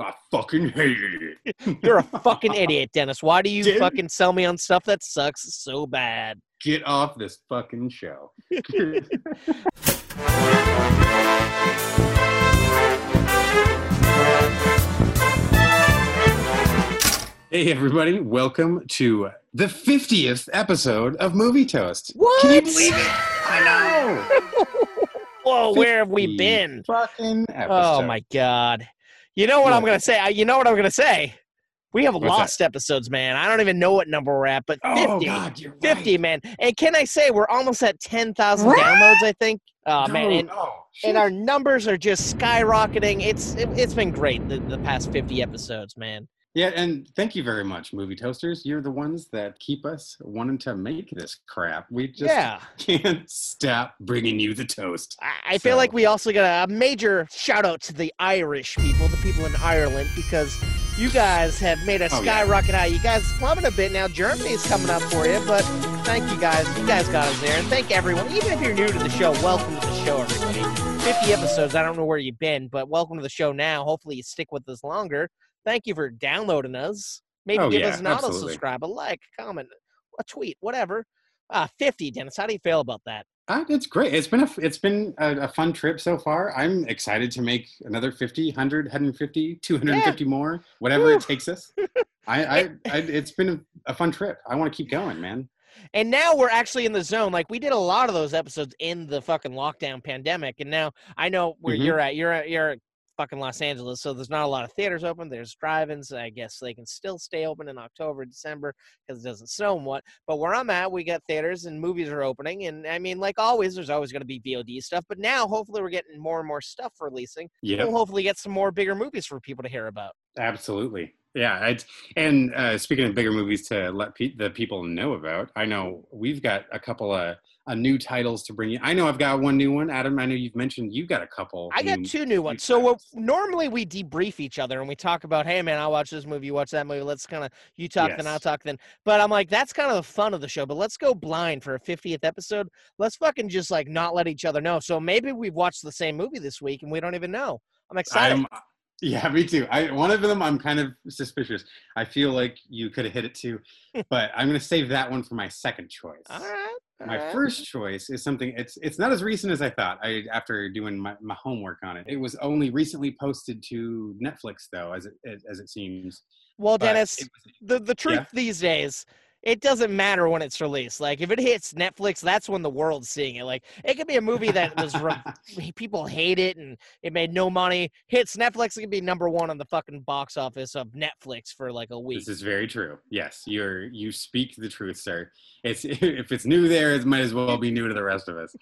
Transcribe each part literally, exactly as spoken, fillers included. I fucking hated it. You're a fucking idiot, Dennis. Why do you Dude. fucking sell me on stuff that sucks so bad? Get off this fucking show. Hey, everybody. Welcome to the fiftieth episode of Movie Toast. What? Can you believe it? I know. Whoa, where have we been? Fucking episode. Oh, my God. You know what I'm going to say? You know what I'm going to say? We have What's lost that? episodes, man. I don't even know what number we're at, but fifty. Oh, God, you're right. fifty, man. And can I say we're almost at ten thousand downloads, I think? Oh, no, man. And, no. and our numbers are just skyrocketing. It's, it, it's been great the, the past fifty episodes, man. Yeah, and thank you very much, Movie Toasters. You're the ones that keep us wanting to make this crap. We just yeah. can't stop bringing you the toast. I, I so. feel like we also got a major shout-out to the Irish people, the people in Ireland, because you guys have made a oh, skyrocket yeah. high. You guys plummet a bit now. Germany's coming up for you, but thank you guys. You guys got us there, and thank everyone. Even if you're new to the show, welcome to the show, everybody. fifty episodes, I don't know where you've been, but welcome to the show now. Hopefully you stick with us longer. Thank you for downloading us. Maybe oh, give yeah, us an auto subscribe, a like, a comment, a tweet, whatever. Uh, fifty, Dennis. How do you feel about that? Uh, it's great. It's been a it's been a, a fun trip so far. I'm excited to make another fifty, one hundred, one hundred fifty, two hundred fifty yeah. more, whatever Woo. it takes us. I, I, I it's been a fun trip. I want to keep going, man. And now we're actually in the zone. Like, we did a lot of those episodes in the fucking lockdown pandemic, and now I know where mm-hmm. you're at. You're at, you're. At, fucking Los Angeles, so there's not a lot of theaters open. There's drive-ins. I guess they can still stay open in October, December, because it doesn't snow and what. But where I'm at, we got theaters and movies are opening. And I mean, like always, there's always going to be V O D stuff. But now, hopefully, we're getting more and more stuff releasing. Yeah. We'll hopefully get some more bigger movies for people to hear about. Absolutely. Yeah. It's, and uh, speaking of bigger movies to let pe- the people know about, I know we've got a couple of Uh, new titles to bring you. I know I've got one new one. Adam, I know you've mentioned you got a couple. I got two new ones. So what, normally we debrief each other and we talk about, hey, man, I'll watch this movie, you watch that movie. Let's kind of, you talk, yes. then I'll talk, then. But I'm like, that's kind of the fun of the show. But let's go blind for a fiftieth episode. Let's fucking just like not let each other know. So maybe we've watched the same movie this week and we don't even know. I'm excited. I'm, yeah, me too. I, one of them I'm kind of suspicious. I feel like you could have hit it too. But I'm going to save that one for my second choice. All right. My first choice is something, it's it's not as recent as I thought, I after doing my, my homework on it. It was only recently posted to Netflix, though, as it, as it seems. Well, but Dennis, was, the, the truth yeah. these days, it doesn't matter when it's released. Like, if it hits Netflix, that's when the world's seeing it. Like, it could be a movie that was re- people hate it and it made no money. Hits Netflix, it could be number one on the fucking box office of Netflix for like a week. This is very true. Yes, you're you speak the truth, sir. It's if it's new there, it might as well be new to the rest of us.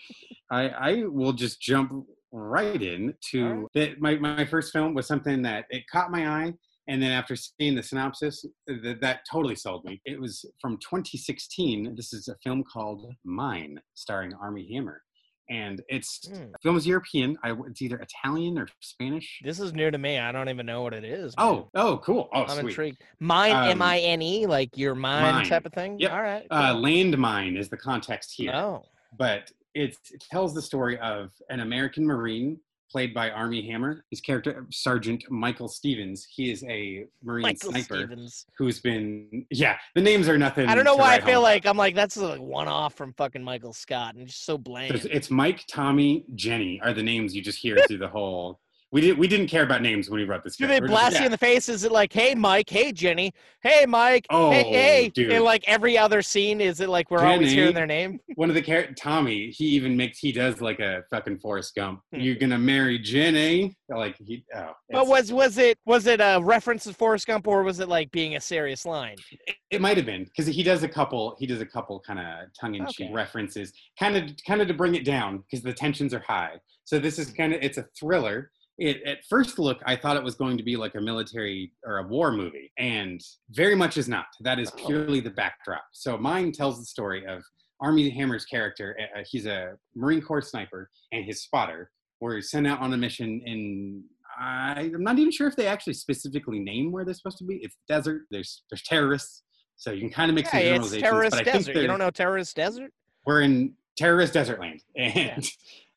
I I will just jump right in to right. that. My my first film was something that it caught my eye. And then after seeing the synopsis, th- that totally sold me. It was from twenty sixteen. This is a film called Mine, starring Armie Hammer. And it's mm. the film is European. I, it's either Italian or Spanish. This is new to me. I don't even know what it is. Man. Oh, oh, cool. Oh, I'm sweet. intrigued. Mine, um, M I N E, like your mind mine. type of thing? Yep. All right. Cool. Uh, landmine is the context here. Oh. But it, it tells the story of an American Marine played by Armie Hammer. His character, Sergeant Michael Stevens. He is a Marine Michael sniper Stevens. who's been, yeah, the names are nothing. I don't know why I feel home. like, I'm like, that's like one off from fucking Michael Scott and just so bland. There's, it's Mike, Tommy, Jenny are the names you just hear through the whole, we, did, we didn't care about names when we wrote this. Do they We're blast just, you yeah. in the face? Is it like, hey, Mike, hey, Jenny, hey, Mike, oh, hey, hey. Dude. And like every other scene, is it like we're Jenny, always hearing their name? One of the characters, Tommy, he even makes, he does like a fucking Forrest Gump. You're going to marry Jenny. Like, he, oh. But was was it was it a reference to Forrest Gump or was it like being a serious line? It, it might have been because he does a couple, he does a couple kind of tongue-in-cheek okay. references, kind of kind of to bring it down because the tensions are high. So this is kind of, it's a thriller. It, at first look, I thought it was going to be like a military or a war movie, and very much is not. That is purely the backdrop. So Mine tells the story of Armie Hammer's character. Uh, he's a Marine Corps sniper, and his spotter were sent out on a mission in, I, I'm not even sure if they actually specifically name where they're supposed to be. It's desert. There's there's terrorists. So you can kind of make yeah, some generalizations. It's terrorist but I desert. You don't know terrorist desert? We're in terrorist desert land. And... Yeah.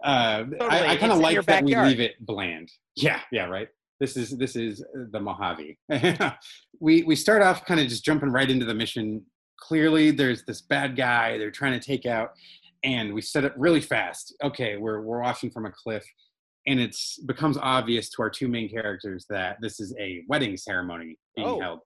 Uh, totally. I, I kind of like that backyard. We leave it bland. Yeah, yeah, right. This is this is the Mojave. we we start off kind of just jumping right into the mission. Clearly, there's this bad guy they're trying to take out, and we set up really fast. Okay, we're we're watching from a cliff, and it's becomes obvious to our two main characters that this is a wedding ceremony being oh. held.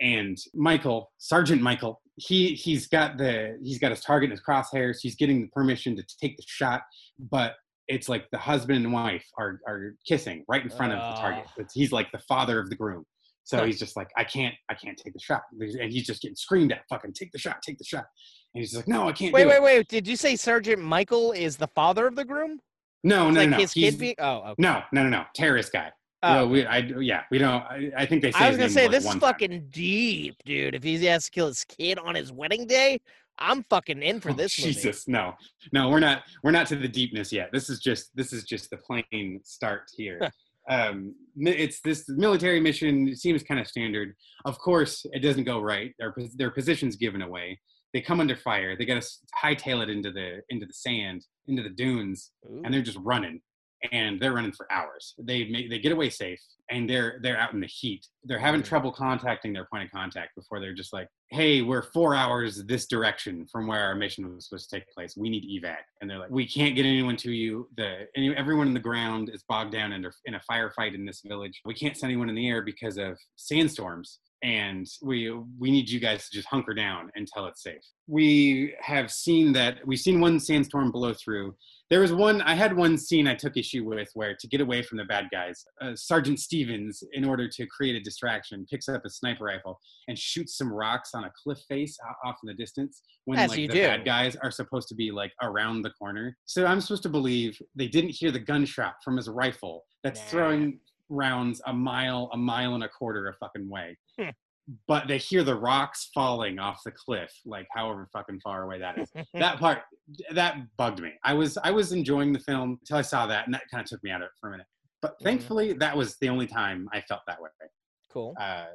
And Michael, Sergeant Michael, he he's got the he's got his target in his crosshairs. He's getting the permission to take the shot, but it's like the husband and wife are are kissing right in front uh. of the target. It's, he's like the father of the groom. So he's just like, I can't, I can't take the shot. And he's just getting screamed at, fucking take the shot, take the shot. And he's just like, no, I can't wait, do wait, it. Wait, wait, wait. Did you say Sergeant Michael is the father of the groom? No, it's no, like no. His kid be- oh, okay. No, no, no, no. Terrorist guy. Oh. Well, we, I, yeah, we don't, I, I think they say I was going to say, this is fucking time. Deep, dude. If he has to kill his kid on his wedding day, I'm fucking in for oh, this movie. Jesus, no. No, we're not, we're not to the deepness yet. This is just, this is just the plain start here. Um, it's this military mission. It seems kind of standard. Of course, it doesn't go right. Their their position's given away. They come under fire. They got to hightail it into the into the sand, into the dunes, Ooh. and they're just running, and they're running for hours. They make, they get away safe, and they're they're out in the heat. They're having mm-hmm. trouble contacting their point of contact before they're just like, hey, we're four hours this direction from where our mission was supposed to take place. We need evac. And they're like, we can't get anyone to you. The any, everyone in the ground is bogged down in, in a firefight in this village. We can't send anyone in the air because of sandstorms. And we we need you guys to just hunker down until it's safe. We have seen that, we've seen one sandstorm blow through. There was one, I had one scene I took issue with where to get away from the bad guys, uh, Sergeant Stevens, in order to create a distraction, picks up a sniper rifle and shoots some rocks on a cliff face off in the distance when As like the do. bad guys are supposed to be like around the corner. So I'm supposed to believe they didn't hear the gunshot from his rifle that's nah. throwing rounds a mile, a mile and a quarter a fucking way. Hmm. But they hear the rocks falling off the cliff, like however fucking far away that is. That part, that bugged me. I was I was enjoying the film until I saw that, and that kind of took me out of it for a minute. But thankfully, mm-hmm. that was the only time I felt that way. Cool. Uh,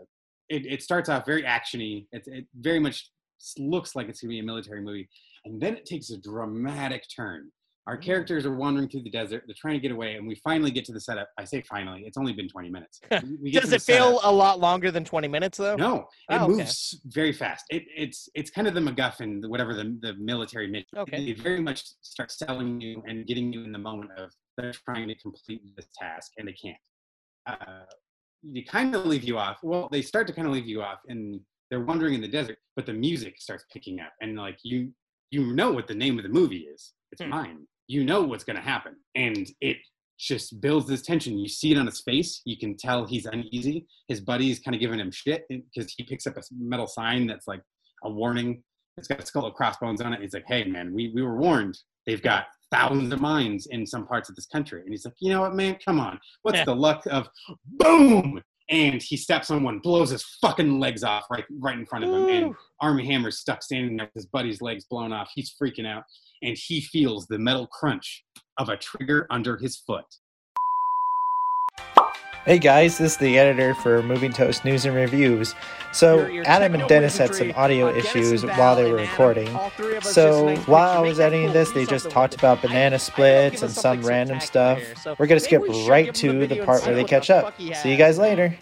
it, it starts off very action-y. It, it very much looks like it's going to be a military movie. And then it takes a dramatic turn. Our characters are wandering through the desert. They're trying to get away, and we finally get to the setup. I say finally. It's only been twenty minutes. We get Does it feel a lot longer than twenty minutes, though? No. It oh, moves okay. very fast. It, it's it's kind of the MacGuffin, whatever the, the military mission. Okay. They very much start selling you and getting you in the moment of they're trying to complete this task, and they can't. Uh, they kind of leave you off. Well, they start to kind of leave you off, and they're wandering in the desert, but the music starts picking up, and like you, you know what the name of the movie is. It's hmm. Mine. You know what's going to happen. And it just builds this tension. You see it on his face. You can tell he's uneasy. His buddy's kind of giving him shit because he picks up a metal sign that's like a warning. It's got a skull of crossbones on it. He's like, hey, man, we, we were warned. They've got thousands of mines in some parts of this country. And he's like, you know what, man? Come on. What's the luck of boom? And he steps on one, blows his fucking legs off right right in front of him. Ooh. And Armie Hammer's stuck standing there with his buddy's legs blown off. He's freaking out. And he feels the metal crunch of a trigger under his foot. Hey guys, this is the editor for Movie Toast News and Reviews. So your, your Adam and Dennis had some audio issues while they were recording. Adam, so nice while I was editing this, they just talked about banana I, splits I and some random stuff. So we're going to skip we right to the part where they catch up. See you guys later.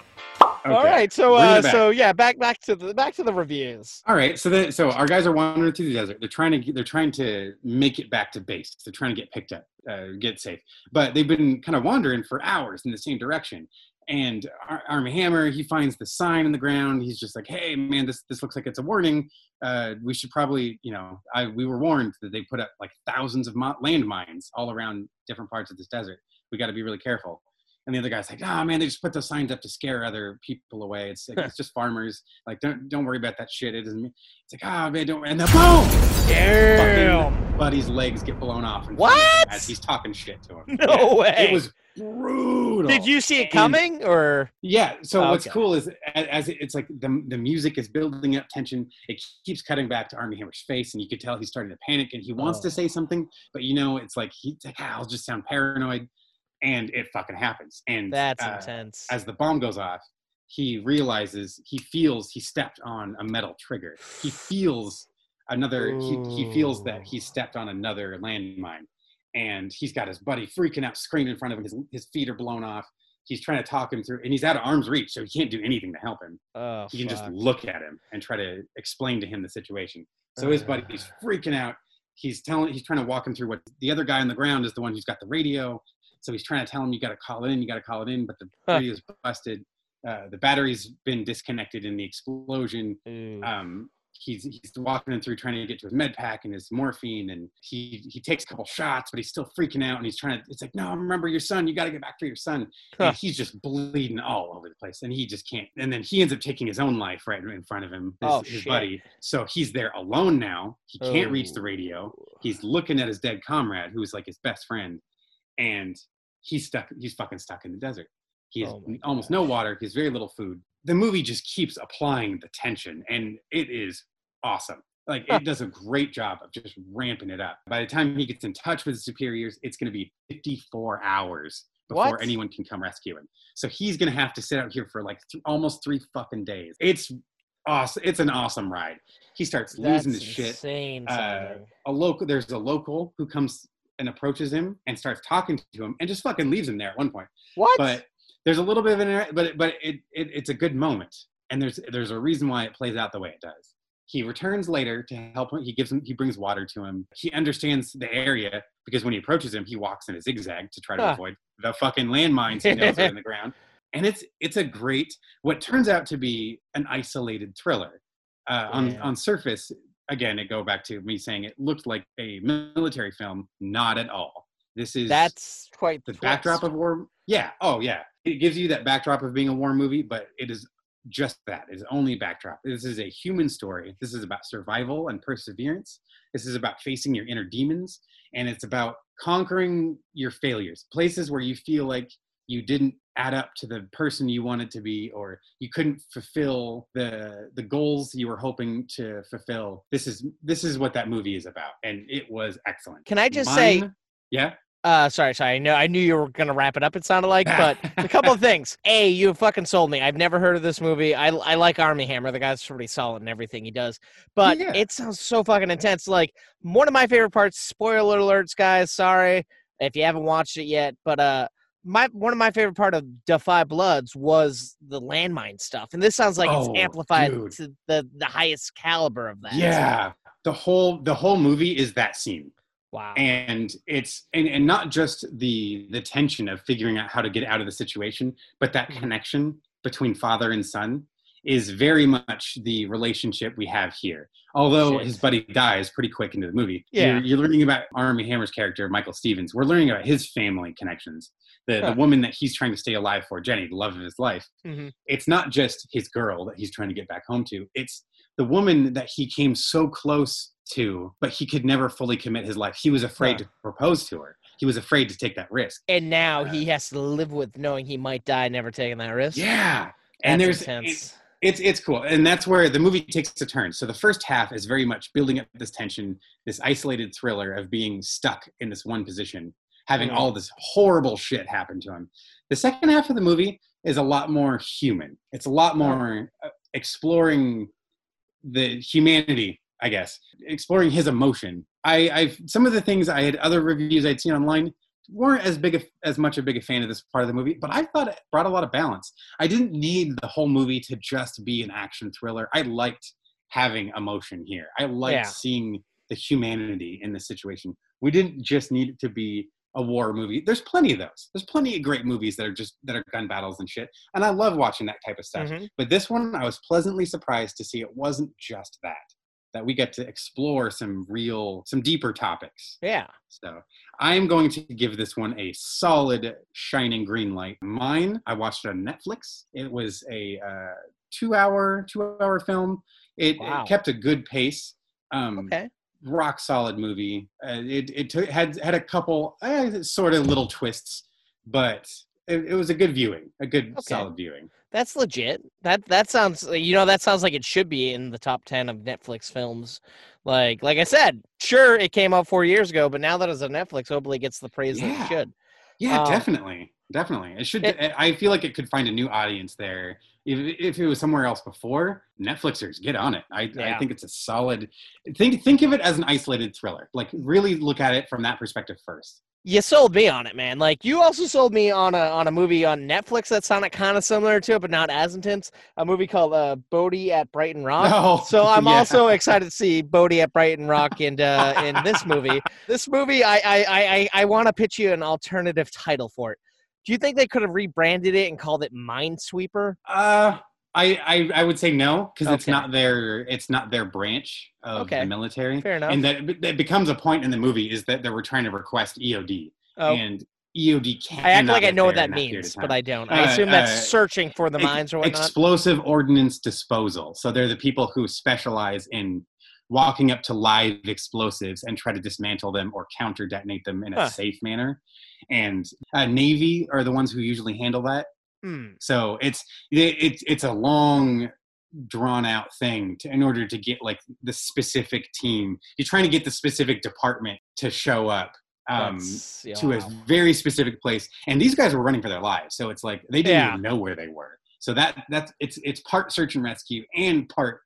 Okay. All right, so uh, so yeah, back back to the back to the reviews. All right, so the, so our guys are wandering through the desert. They're trying to they're trying to make it back to base. They're trying to get picked up, uh, get safe. But they've been kind of wandering for hours in the same direction. And Ar- Armie Hammer, he finds the sign in the ground. He's just like, hey man, this this looks like it's a warning. Uh, we should probably, you know, I we were warned that they put up like thousands of mo- landmines all around different parts of this desert. We got to be really careful. And the other guy's like, ah, oh, man, they just put those signs up to scare other people away. It's like, it's just farmers. Like, don't don't worry about that shit. It doesn't mean. It's like, ah, oh, man, don't. And then boom! Damn! Buddy's legs get blown off. And what? As he's talking shit to him. No yeah. way. It was brutal. Did you see it coming? And, or yeah. So okay. what's cool is as, as it, it's like the the music is building up tension. It keeps cutting back to Armie Hammer's face, and you could tell he's starting to panic, and he wants oh. to say something, but you know, it's like he's like, ah, I'll just sound paranoid. And it fucking happens. And that's uh, intense. As the bomb goes off, he realizes he feels he stepped on a metal trigger. He feels another. He, he feels that he stepped on another landmine. And he's got his buddy freaking out, screaming in front of him. His, his feet are blown off. he's trying to talk him through, and he's out of arm's reach, so he can't do anything to help him. Oh, he can fuck. just look at him and try to explain to him the situation. So his buddy, he's freaking out. He's telling, he's trying to walk him through what the other guy on the ground is the one who's got the radio. So he's trying to tell him, you got to call it in, you got to call it in, but the radio's busted. Uh, the battery's been disconnected in the explosion. Mm. Um, he's he's walking him through trying to get to his med pack and his morphine, and he he takes a couple shots, but he's still freaking out, and he's trying to, it's like, no, remember your son, you got to get back for your son. Huh. And he's just bleeding all over the place, and he just can't, and then he ends up taking his own life right in front of him, his, oh, his buddy. So he's there alone now, he can't oh. reach the radio, he's looking at his dead comrade who's like his best friend, and he's stuck, he's fucking stuck in the desert. He has oh almost no water, he has very little food. The movie just keeps applying the tension, and it is awesome. Like, it does a great job of just ramping it up. By the time he gets in touch with his superiors, it's going to be fifty-four hours before what? anyone can come rescue him. So he's going to have to sit out here for like th- almost three fucking days. It's awesome. It's an awesome ride. He starts losing That's his insane, shit. Uh, a local, there's a local who comes and approaches him and starts talking to him and just fucking leaves him there at one point. What? But there's a little bit of an, but but it, it it's a good moment, and there's there's a reason why it plays out the way it does. He returns later to help him. He gives him he brings water to him. He understands the area because when he approaches him, he walks in a zigzag to try to huh. avoid the fucking landmines he knows are in the ground. And it's it's a great, what turns out to be an isolated thriller. Uh, on yeah. on surface, again, it go back to me saying it looked like a military film. Not at all. This is that's quite the twist. Backdrop of war. Yeah. Oh yeah. It gives you that backdrop of being a war movie, but it is just that. It's only a backdrop. This is a human story. This is about survival and perseverance. This is about facing your inner demons, and it's about conquering your failures, places where you feel like you didn't add up to the person you wanted to be, or you couldn't fulfill the the goals you were hoping to fulfill. This is this is what that movie is about, and it was excellent. Can I just Mine, say, yeah? Uh, sorry, sorry. I know, I knew you were gonna wrap it up. It sounded like, but a couple of things. A, you fucking sold me. I've never heard of this movie. I, I like Armie Hammer. The guy's pretty solid in everything he does. But yeah. it sounds so fucking intense. Like one of my favorite parts. Spoiler alerts, guys. Sorry if you haven't watched it yet. But uh, my one of my favorite part of Defy Bloods was the landmine stuff, and this sounds like oh, it's amplified dude. to the the highest caliber of that. Yeah, the whole the whole movie is that scene. Wow. And it's and, and not just the the tension of figuring out how to get out of the situation, but that connection between father and son is very much the relationship we have here. Although Shit. his buddy dies pretty quick into the movie. Yeah. You're, you're learning about Armie Hammer's character, Michael Stevens. We're learning about his family connections. The, huh. the woman that he's trying to stay alive for, Jenny, the love of his life. Mm-hmm. It's not just his girl that he's trying to get back home to. It's the woman that he came so close to, but he could never fully commit his life. He was afraid huh. to propose to her. He was afraid to take that risk. And now uh, he has to live with knowing he might die never taking that risk. Yeah. That's and there's intense. It, it's it's cool. And that's where the movie takes a turn. So the first half is very much building up this tension, this isolated thriller of being stuck in this one position, having all this horrible shit happen to him. The second half of the movie is a lot more human. It's a lot more exploring the humanity, I guess, exploring his emotion. I, I've some of the things I had other reviews I'd seen online weren't as big a, as much a big a fan of this part of the movie, but I thought it brought a lot of balance. I didn't need the whole movie to just be an action thriller. I liked having emotion here. I liked yeah. seeing the humanity in the situation. We didn't just need it to be a war movie. There's plenty of those. There's plenty of great movies that are just that are gun battles and shit, and I love watching that type of stuff. Mm-hmm. But this one, I was pleasantly surprised to see it wasn't just that. That we get to explore some real, some deeper topics. Yeah. So I'm going to give this one a solid shining green light. Mine, I watched it on Netflix. It was a uh, two-hour, two-hour film. It, wow. it kept a good pace. Um, okay. Rock solid movie. Uh, it it t- had had a couple uh, sort of little twists, but it, it was a good viewing, a good okay. solid viewing. That's legit. That that sounds, you know, that sounds like it should be in the top ten of Netflix films. Like like I said, sure, it came out four years ago, but now that it's on Netflix, hopefully it gets the praise yeah. that it should. Yeah, um, definitely, definitely. It should. It, I feel like it could find a new audience there. If, if it was somewhere else before, Netflixers, get on it. I, yeah. I think it's a solid. Think think of it as an isolated thriller. Like really look at it from that perspective first. You sold me on it, man. Like, you also sold me on a on a movie on Netflix that sounded kind of similar to it, but not as intense. A movie called uh, Bodhi at Brighton Rock. Oh, so I'm yeah. also excited to see Bodhi at Brighton Rock and uh, in this movie. This movie, I I I, I want to pitch you an alternative title for it. Do you think they could have rebranded it and called it Minesweeper? Uh, I, I, I would say no, because okay. it's not their it's not their branch of okay. the military. Fair enough. And that, that becomes a point in the movie, is that they were trying to request E O D. Oh. And E O D can't. I act like I know what that means, but I don't. I uh, assume that's uh, searching for the ex- mines or whatnot. Explosive Ordnance Disposal. So they're the people who specialize in walking up to live explosives and try to dismantle them or counter detonate them in a huh. safe manner. And uh, Navy are the ones who usually handle that. Mm. So it's it's it's a long, drawn out thing to, in order to get like the specific team. You're trying to get the specific department to show up um, yeah. to a very specific place. And these guys were running for their lives, so it's like they didn't yeah. even know where they were. So that that's it's it's part search and rescue and part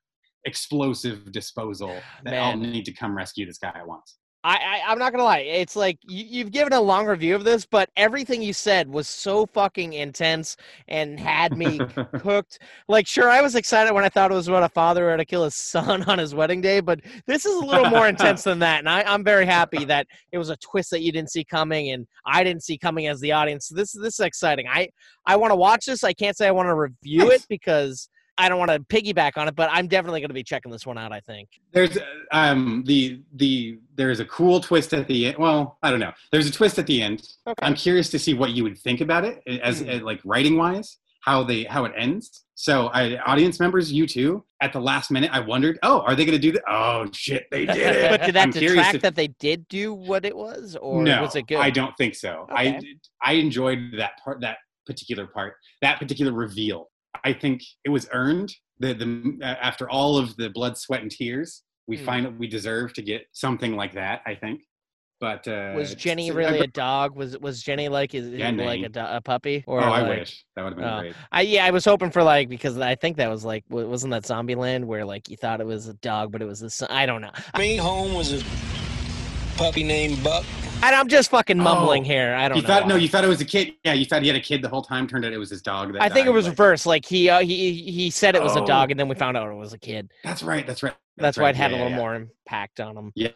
explosive disposal that Man. all need to come rescue this guy at once. I, I, I'm not going to lie. It's like you, you've given a long review of this, but everything you said was so fucking intense and had me hooked. Like, sure, I was excited when I thought it was about a father who had to kill his son on his wedding day, but this is a little more intense than that. And I, I'm very happy that it was a twist that you didn't see coming and I didn't see coming as the audience. This, this is exciting. I, I want to watch this. I can't say I want to review it because I don't want to piggyback on it, but I'm definitely going to be checking this one out, I think. There's um the the there's a cool twist at the end. Well, I don't know. There's a twist at the end. Okay. I'm curious to see what you would think about it as, mm. as like writing-wise, how they how it ends. So, I, audience members, you too, at the last minute, I wondered, oh, are they going to do that? Oh, shit, they did it. But did that I'm detract if, that they did do what it was, or no, was it good? I don't think so. Okay. I I enjoyed that part, that particular part, that particular reveal. I think it was earned. The, the uh, after all of the blood, sweat, and tears, we mm. find that we deserve to get something like that, I think. But uh, was Jenny so, really I, a dog? Was was Jenny like is Jenny. like a, do- a puppy? Or oh, like, I wish that would have been oh. great. I yeah, I was hoping for like because I think that was like wasn't that Zombieland where like you thought it was a dog but it was the son- I don't know. Main home was a puppy named Buck. And I'm just fucking mumbling oh, here. I don't you know. Thought, no, you thought it was a kid. Yeah, you thought he had a kid the whole time. Turned out it was his dog. That I think died. It was like, reversed. Like, he uh, he he said it was oh. a dog, and then we found out it was a kid. That's right. That's right. That's, that's why right. it had yeah, a little yeah. more impact on him. Yeah.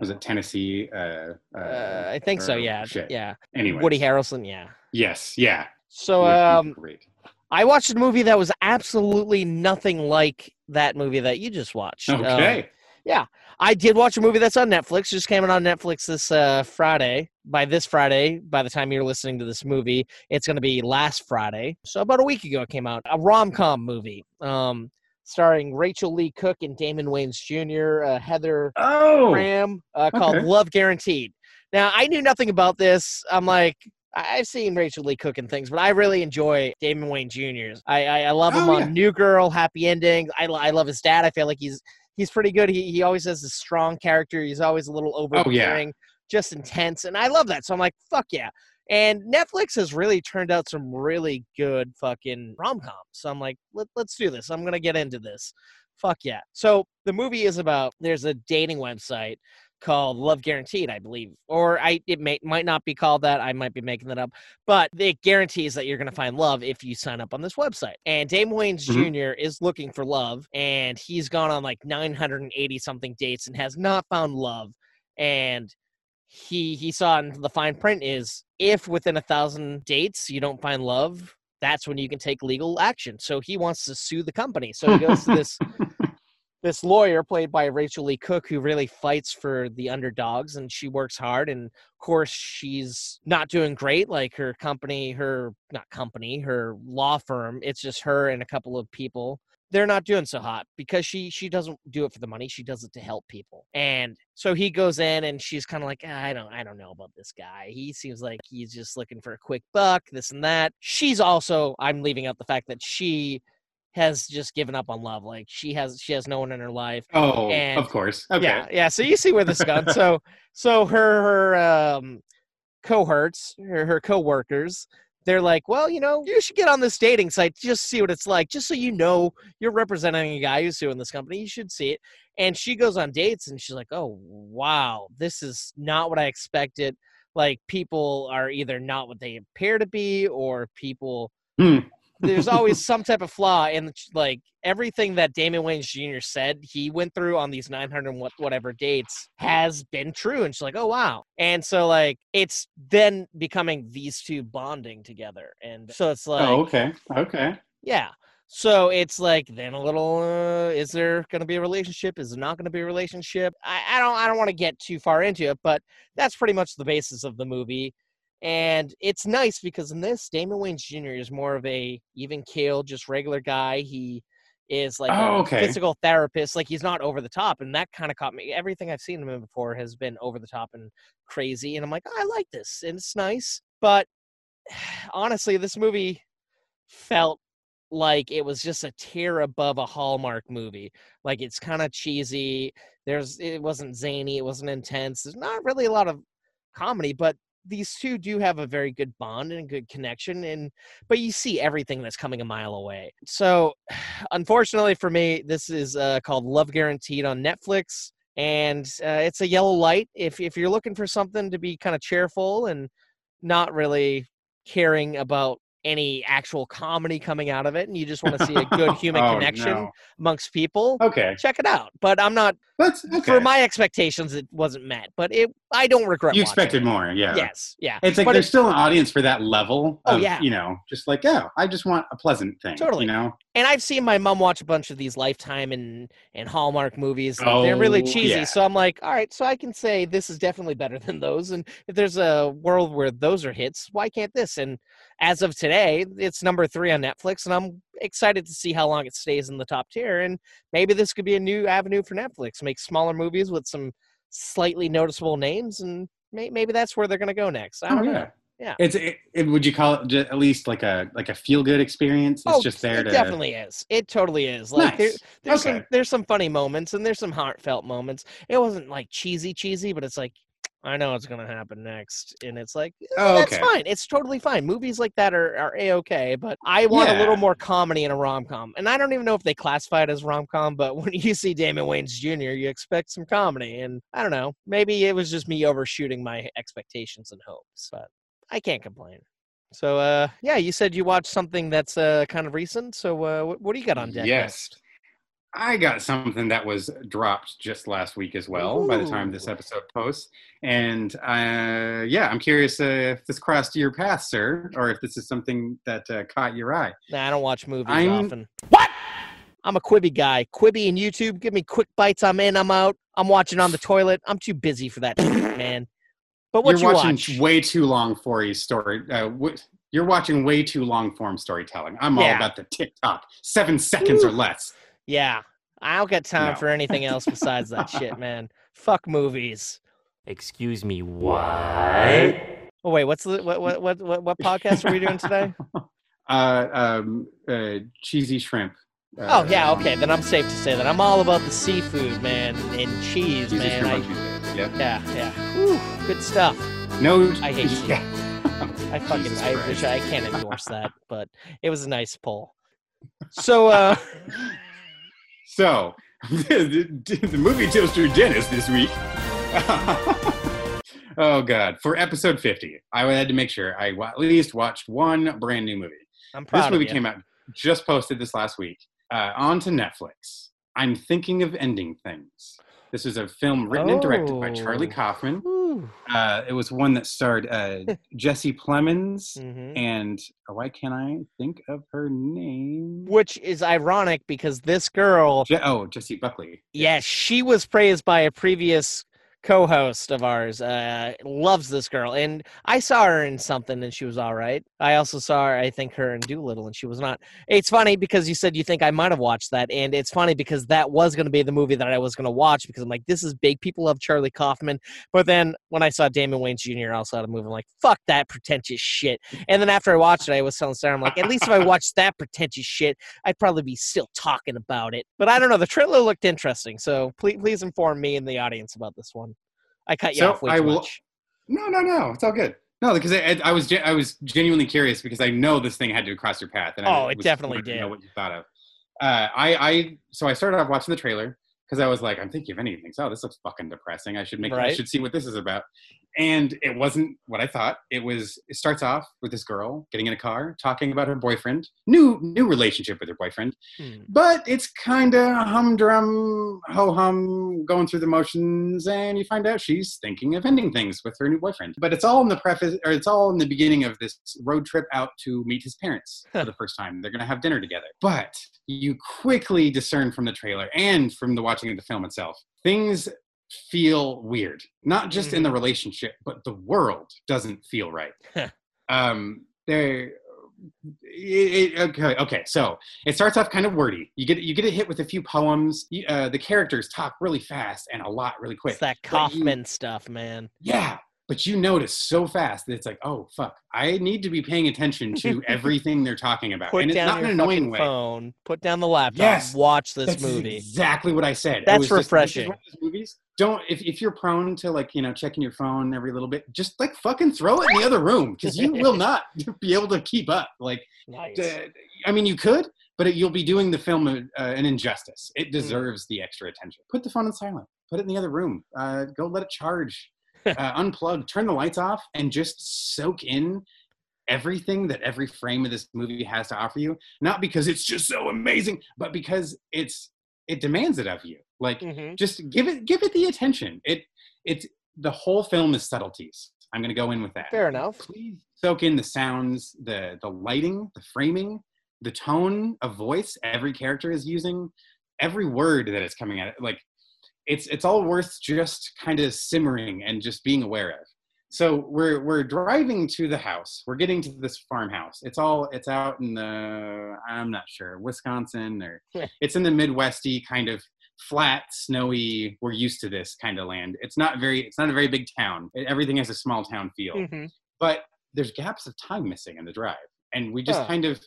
Was know. it Tennessee? Uh, uh, uh, I think so, yeah. Shit. Yeah. Anyway. Woody Harrelson, yeah. Yes, yeah. So um, I watched a movie that was absolutely nothing like that movie that you just watched. Okay. Um, Yeah, I did watch a movie that's on Netflix. Just came out on Netflix this uh, Friday. By this Friday, by the time you're listening to this movie, it's going to be last Friday. So about a week ago it came out. A rom-com movie um, starring Rachel Lee Cook and Damon Wayans Junior, uh, Heather oh, Graham, uh, called okay. Love Guaranteed. Now, I knew nothing about this. I'm like... I've seen Rachel Lee Cook and things, but I really enjoy Damon Wayans Junior I I, I love him oh, yeah. on New Girl, Happy Endings. I, I love his dad. I feel like he's he's pretty good. He he always has a strong character. He's always a little overbearing, oh, yeah. just intense, and I love that. So I'm like, fuck yeah. And Netflix has really turned out some really good fucking rom-coms. So I'm like, Let, let's do this. I'm gonna get into this. Fuck yeah. So the movie is about there's a dating website called Love Guaranteed, I believe, or I it may might not be called that. I might be making that up, but it guarantees that you're going to find love if you sign up on this website. And Damon Wayans mm-hmm. Junior is looking for love, and he's gone on like nine hundred eighty something dates and has not found love. And he he saw in the fine print is if within a thousand dates you don't find love, that's when you can take legal action. So he wants to sue the company. So he goes to this. This lawyer played by Rachel Lee Cook, who really fights for the underdogs, and she works hard. And of course, she's not doing great. Like her company, her not company, her law firm. It's just her and a couple of people. They're not doing so hot because she she doesn't do it for the money. She does it to help people. And so he goes in, and she's kind of like, I don't I don't know about this guy. He seems like he's just looking for a quick buck, this and that. She's also I'm leaving out the fact that she. has just given up on love. Like she has, she has no one in her life. Oh, and of course. Okay. Yeah. Yeah. So you see where this is going. so, so her, her, um, cohorts, her, her coworkers, they're like, well, you know, you should get on this dating site, just see what it's like. Just so, you know, you're representing a guy who's suing this company. You should see it. And she goes on dates and she's like, oh, wow, this is not what I expected. like people are either not what they appear to be, or people mm. there's always some type of flaw. And like everything that Damon Wayans Junior said he went through on these nine hundred whatever dates has been true. And she's like, oh, wow. And so like, it's then becoming these two bonding together. And so it's like, oh, okay. Okay. Yeah. So it's like then a little, uh, is there going to be a relationship? Is there not going to be a relationship? I, I don't, I don't want to get too far into it, but that's pretty much the basis of the movie. And it's nice because in this, Damon Wayans Junior is more of a even keel, just regular guy. He is like oh, a okay. physical therapist. Like he's not over the top. And that kind of caught me. Everything I've seen him in before has been over the top and crazy. And I'm like, oh, I like this. And it's nice. But honestly, this movie felt like it was just a tier above a Hallmark movie. Like it's kind of cheesy. There's, it wasn't zany. It wasn't intense. There's not really a lot of comedy, but these two do have a very good bond and a good connection. And, but you see everything that's coming a mile away. So unfortunately for me, this is uh, called Love Guaranteed on Netflix. And uh, it's a yellow light. If, if you're looking for something to be kind of cheerful and not really caring about any actual comedy coming out of it, and you just want to see a good human oh, connection no. amongst people, okay, check it out. But I'm not, that's okay. For my expectations, it wasn't met, but it, I don't regret You expected it. more, yeah. Yes, yeah. It's like but there's it, still an audience for that level of, oh, yeah. you know, just like, oh, I just want a pleasant thing. Totally. You know? And I've seen my mom watch a bunch of these Lifetime and, and Hallmark movies. And oh, they're really cheesy. Yeah. So I'm like, all right, so I can say this is definitely better than those. And if there's a world where those are hits, why can't this? And as of today, it's number three on Netflix. And I'm excited to see how long it stays in the top tier. And maybe this could be a new avenue for Netflix. Make smaller movies with some slightly noticeable names. And may, maybe that's where they're going to go next. I don't oh, yeah. know. Yeah, it's. It, it, would you call it at least like a like a feel good experience? It's oh, just there. It to... definitely is. It totally is. Like nice. there, there's okay. some there's some funny moments and there's some heartfelt moments. It wasn't like cheesy, cheesy, but it's like I know what's gonna happen next, and it's like oh, that's okay. fine. It's totally fine. Movies like that are are A-okay, but I want yeah. a little more comedy in a rom com, and I don't even know if they classify it as rom com. But when you see Damon Wayans Junior, you expect some comedy, and I don't know. Maybe it was just me overshooting my expectations and hopes, but. I can't complain. So, uh, yeah, you said you watched something that's uh, kind of recent. So uh, what, what do you got on deck? Yes. Next? I got something that was dropped just last week as well Ooh. by the time this episode posts. And, uh, yeah, I'm curious uh, if this crossed your path, sir, or if this is something that uh, caught your eye. Nah, I don't watch movies I'm... often. What? I'm a Quibi guy. Quibi and YouTube, give me quick bites. I'm in, I'm out. I'm watching on the toilet. I'm too busy for that, man. But what you're you watching watch? way too long for a story. Uh, w- you're watching way too long form storytelling. I'm yeah. all about the TikTok, seven seconds Ooh. or less. Yeah, I don't get time no. for anything else besides that shit, man. Fuck movies. Excuse me, what? Oh wait, what's the what what what what, what podcast are we doing today? uh, um, uh, cheesy shrimp. Uh, oh yeah, okay, then I'm safe to say that I'm all about the seafood, man, and cheese, cheesy man. Shrimp I- on cheese. Yep. Yeah, yeah. Whew, good stuff. No, I hate you. Yeah. I fucking, I wish I, I can't endorse that, but it was a nice poll. So, uh... so, the, the, the movie toast through Dennis this week. Oh, God. For episode fifty, I had to make sure I at least watched one brand new movie. I'm proud This movie of you. came out, just posted this last week, uh, onto Netflix. I'm Thinking of Ending Things. This is a film written oh. and directed by Charlie Kaufman. Uh, it was one that starred uh, Jessie Plemons mm-hmm. and oh, why can't I think of her name? Which is ironic because this girl... Je- oh, Jessie Buckley. Yeah, she was praised by a previous co-host of ours. Uh, loves this girl. And I saw her in something and she was all right. I also saw her, I think, her in Doolittle and she was not. It's funny because you said you think I might have watched that. And it's funny because that was going to be the movie that I was going to watch because I'm like, this is big. People love Charlie Kaufman. But then when I saw Damon Wayans Junior also had a movie, I'm like, fuck that pretentious shit. And then after I watched it, I was telling Sarah, I'm like, at least if I watched that pretentious shit, I'd probably be still talking about it. But I don't know. The trailer looked interesting. So please, please inform me and the audience about this one. I cut you so off way I too will, much. No, no, no. It's all good. No, because I, I was I was genuinely curious because I know this thing had to cross your path. And oh, I it definitely did. I know what you thought of. Uh, I, I So I started off watching the trailer because I was like, I'm thinking of anything. So oh, this looks fucking depressing. I should make. Right? I should see what this is about. And it wasn't what I thought. It was, it starts off with this girl getting in a car, talking about her boyfriend, new new relationship with her boyfriend. Mm. But it's kind of humdrum, ho-hum, going through the motions. And you find out she's thinking of ending things with her new boyfriend. But it's all in the preface, or it's all in the beginning of this road trip out to meet his parents for the first time. They're going to have dinner together. But you quickly discern from the trailer and from the watching of the film itself, things feel weird, not just mm. in the relationship, but the world doesn't feel right. um there it, it, okay okay so it starts off kind of wordy. You get you get hit with a few poems. Uh the characters talk really fast and a lot really quick. It's that Kaufman you, stuff, man. Yeah, but you notice so fast that it's like, oh fuck, I need to be paying attention to everything they're talking about. Put and it's down not your an annoying way. Phone, put down the laptop, yes, watch this that's movie. Exactly what I said. That's it was refreshing. Just, this is one of those movies. Don't, if, if you're prone to, like, you know, checking your phone every little bit, just like fucking throw it in the other room, because you will not be able to keep up. Like, nice. d- I mean, you could, but it, you'll be doing the film uh, an injustice. It deserves mm. the extra attention. Put the phone in silent. Put it in the other room. Uh, go let it charge. Uh, unplug, turn the lights off, and just soak in everything that every frame of this movie has to offer you. Not because it's just so amazing, but because it's it demands it of you. Like, mm-hmm. just give it give it the attention. It it's the whole film is subtleties. I'm going to go in with that. Fair enough. Please soak in the sounds, the the lighting, the framing, the tone of voice every character is using, every word that is coming at it. Like. It's it's all worth just kind of simmering and just being aware of. So we're we're driving to the house. We're getting to this farmhouse. It's all it's out in the I'm not sure Wisconsin or yeah. It's in the Midwesty kind of flat, snowy. We're used to this kind of land. It's not very it's not a very big town. It, everything has a small town feel. Mm-hmm. But there's gaps of time missing in the drive, and we just huh. kind of.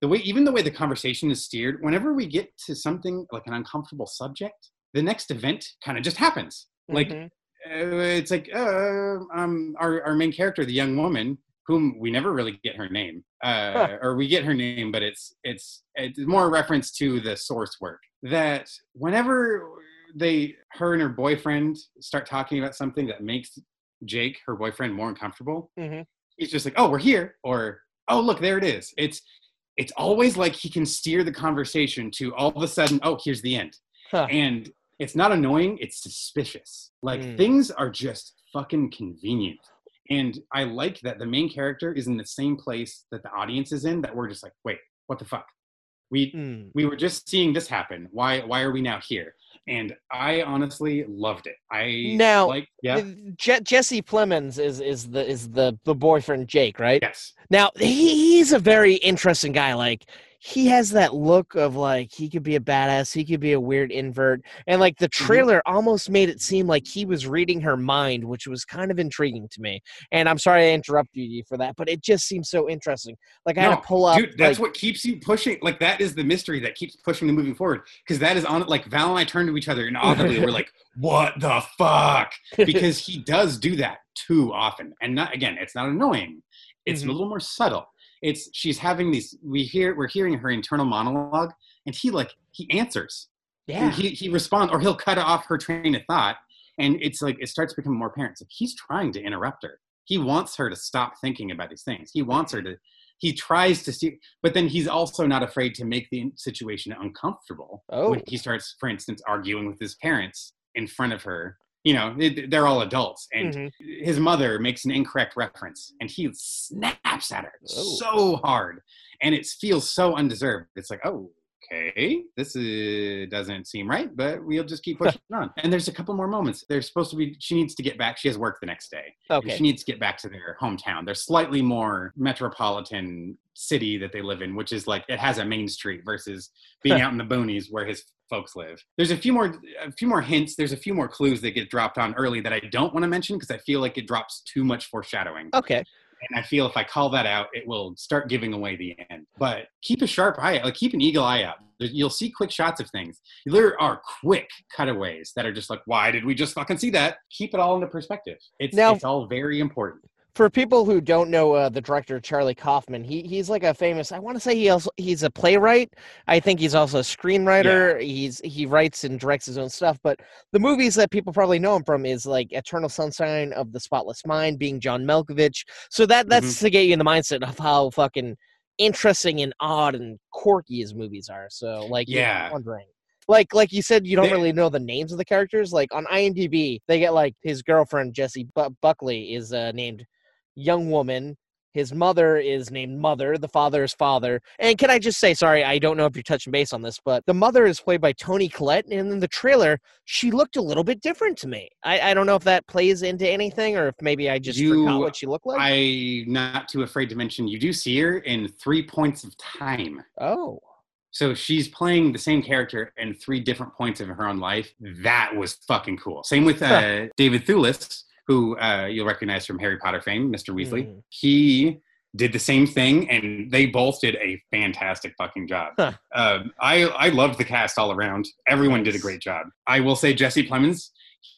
The way, even the way the conversation is steered, whenever we get to something like an uncomfortable subject, the next event kind of just happens. Like, mm-hmm. uh, it's like, uh, um, our, our main character, the young woman, whom we never really get her name, uh, huh. or we get her name, but it's, it's, it's more a reference to the source work, that whenever they, her and her boyfriend start talking about something that makes Jake, her boyfriend, more uncomfortable, mm-hmm. he's just like, oh, we're here. Or, oh, look, there it is. It's, it's always like he can steer the conversation to all of a sudden, oh, here's the end. Huh. And it's not annoying, it's suspicious. Like, mm. things are just fucking convenient. And I like that the main character is in the same place that the audience is in, that we're just like, wait, what the fuck? We mm. we were just seeing this happen. Why why are we now here? And I honestly loved it. I now, like yeah. Je- Jessie Plemons is is the is the, the boyfriend Jake, right? Yes. Now, he, he's a very interesting guy. Like, he has that look of, like, he could be a badass, he could be a weird invert. And, like, the trailer mm-hmm. almost made it seem like he was reading her mind, which was kind of intriguing to me. And I'm sorry I interrupted you for that, but it just seems so interesting. Like, I no, had to pull up. Dude, that's like, what keeps you pushing. Like, that is the mystery that keeps pushing the movie forward. Because that is on, like, Val and I turned to each other and audibly we're like, what the fuck? Because he does do that too often. And, not again, it's not annoying. It's mm-hmm. a little more subtle. It's she's having these we hear we're hearing her internal monologue, and he like he answers. Yeah. And he he responds, or he'll cut off her train of thought, and it's like it starts becoming more apparent. It's like he's trying to interrupt her. He wants her to stop thinking about these things. He wants her to he tries to see, but then he's also not afraid to make the situation uncomfortable. Oh. When he starts, for instance, arguing with his parents in front of her. You know, they're all adults, and mm-hmm. his mother makes an incorrect reference, and he snaps at her oh. so hard, and it feels so undeserved. It's like, oh, okay, this is, doesn't seem right, but we'll just keep pushing on. And there's a couple more moments. They're supposed to be, she needs to get back. She has work the next day. Okay. She needs to get back to their hometown. They're slightly more metropolitan city that they live in, which is like, it has a main street versus being out in the boonies where his folks live. There's a few more a few more hints. There's a few more clues that get dropped on early that I don't want to mention because I feel like it drops too much foreshadowing. Okay. And I feel if I call that out, it will start giving away the end. But keep a sharp eye out. Like, keep an eagle eye out. You'll see quick shots of things. There are quick cutaways that are just like, why did we just fucking see that? Keep it all into perspective. It's, now, it's all very important. for people who don't know uh, the director, Charlie Kaufman, he he's like a famous, I want to say he also he's a playwright. I think he's also a screenwriter. Yeah. He's he writes and directs his own stuff. But the movies that people probably know him from is like Eternal Sunshine of the Spotless Mind, Being John Malkovich. So that that's mm-hmm. to get you in the mindset of how fucking interesting and odd and quirky his movies are. So like, yeah, you're wondering. Like like you said, you don't really know the names of the characters. Like on I M D B, they get like his girlfriend, Jessie Bu- Buckley, is uh, named Young Woman. His mother is named Mother. The father is Father. And can I just say, sorry, I don't know if you're touching base on this, but the mother is played by Toni Collette. And in the trailer, she looked a little bit different to me. I, I don't know if that plays into anything or if maybe I just you, forgot what she looked like. I'm not too afraid to mention you do see her in three points of time. Oh. So she's playing the same character in three different points of her own life. That was fucking cool. Same with uh, David Thewlis, who uh, you'll recognize from Harry Potter fame, Mister Weasley. Mm. He did the same thing, and they both did a fantastic fucking job. Huh. Uh, I, I loved the cast all around. Everyone nice. did a great job. I will say Jessie Plemons,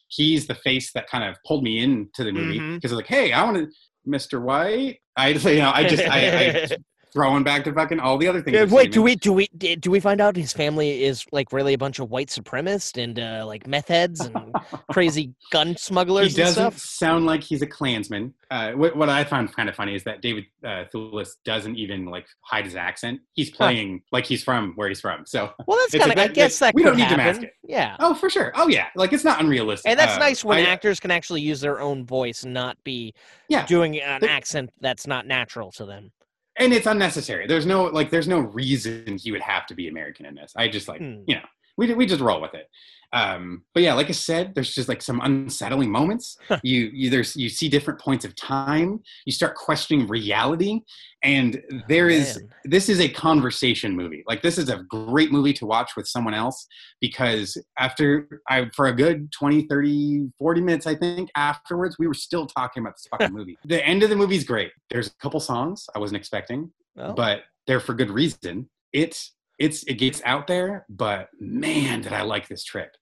he's the face that kind of pulled me into the movie. Because mm-hmm. I was like, hey, I want to... Mister White? I, you know, I just... I, I throwing back to fucking all the other things. Yeah, wait, do we do we do we find out his family is like really a bunch of white supremacists and uh, like meth heads and crazy gun smugglers? He doesn't and stuff? sound like he's a Klansman. Uh, what, what I found kind of funny is that David uh, Thewlis doesn't even like hide his accent. He's playing huh. like he's from where he's from. So well, that's kind of I guess that, that we don't need happen. to mask it. Yeah. Oh, for sure. Oh, yeah. Like it's not unrealistic. And that's uh, nice when I, actors can actually use their own voice, and not be yeah, doing an they, accent that's not natural to them. And it's unnecessary. There's no like. There's no reason he would have to be American in this. I just like mm. you know we we just roll with it. Um, but yeah, like I said, there's just like some unsettling moments. Huh. You you there's you see different points of time. You start questioning reality, and there oh, is man. this is a conversation movie. Like this is a great movie to watch with someone else, because after I for a good twenty, thirty, forty minutes, I think afterwards we were still talking about this fucking movie. The end of the movie's great. There's a couple songs I wasn't expecting, oh. but they're for good reason. It's It's it gets out there, but man, did I like this trip.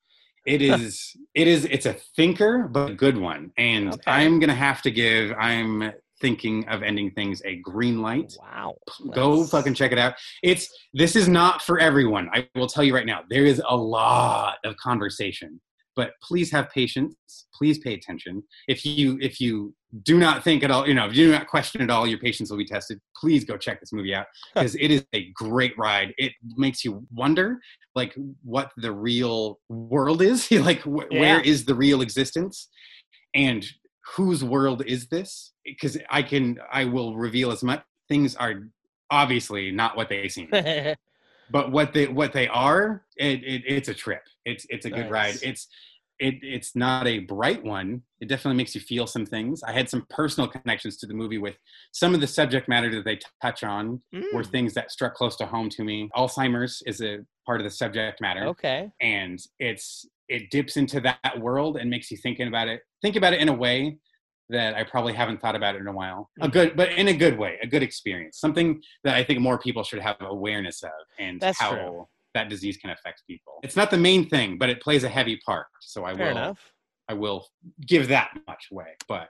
It is it is it's a thinker, but a good one. And okay. I'm gonna have to give I'm Thinking of Ending Things a green light. Wow. Go nice. fucking check it out. It's this is not for everyone. I will tell you right now, there is a lot of conversation. But please have patience. Please pay attention. If you if you do not think at all, you know, if you do not question at all, your patience will be tested. Please go check this movie out, because it is a great ride. It makes you wonder, like, what the real world is. Like, wh- yeah. where is the real existence? And whose world is this? Because I can, I will reveal as much. Things are obviously not what they seem. But what they what they are, it, it it's a trip. It's it's a nice. good ride. It's it it's not a bright one. It definitely makes you feel some things. I had some personal connections to the movie with some of the subject matter that they t- touch on mm. were things that struck close to home to me. Alzheimer's is a part of the subject matter. Okay. And it's it dips into that world and makes you thinking about it. Think about it in a way that I probably haven't thought about it in a while. A good, but in a good way, a good experience. Something that I think more people should have awareness of, and That's how true. that disease can affect people. It's not the main thing, but it plays a heavy part. So I Fair will, enough. I will give that much away. But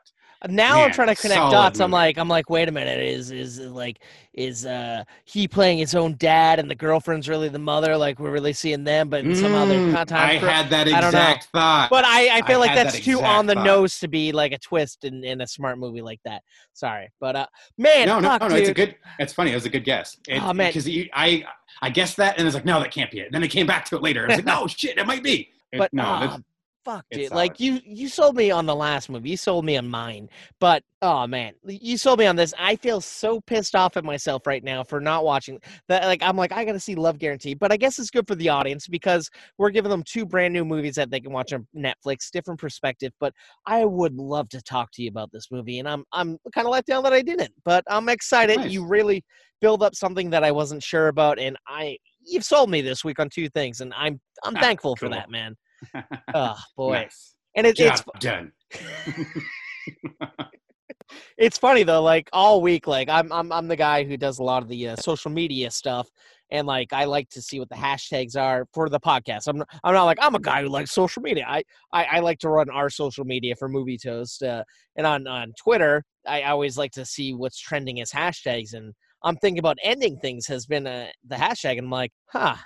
now man, I'm trying to connect dots. Movie. I'm like, I'm like, wait a minute. Is is like, is uh, he playing his own dad, and the girlfriend's really the mother? Like we're really seeing them, but mm, somehow they're not. I for, had that exact thought. But I, I feel I like that's that too on the thought. nose to be like a twist in, in a smart movie like that. Sorry, but uh, man, no, fuck, no, no, dude. It's a good. It's funny. It was a good guess. It, oh man, because I, I guessed that, and I was like, no, that can't be it. And then I came back to it later. I was like, no, shit, it might be. It, but no. Uh, Fuck, dude. It's like, you, you sold me on the last movie. You sold me on Mine. But, oh, man, you sold me on this. I feel so pissed off at myself right now for not watching. That, like, I'm like, I got to see Love Guaranteed. But I guess it's good for the audience, because we're giving them two brand new movies that they can watch on Netflix, different perspective. But I would love to talk to you about this movie. And I'm I'm kind of let down that I didn't. But I'm excited. Nice. You really build up something that I wasn't sure about. And I you've sold me this week on two things. And I'm I'm ah, thankful cool. for that, man. Oh boy. Nice. And it, it's done. It's funny though, like all week, like I'm I'm I'm the guy who does a lot of the uh, social media stuff, And like, I like to see what the hashtags are for the podcast. I'm not, I'm not like, I'm a guy who likes social media. I, I, I like to run our social media for Movie Toast. Uh, and on, on Twitter, I always like to see what's trending as hashtags. And I'm thinking about ending things has been uh, the hashtag. And I'm like, huh,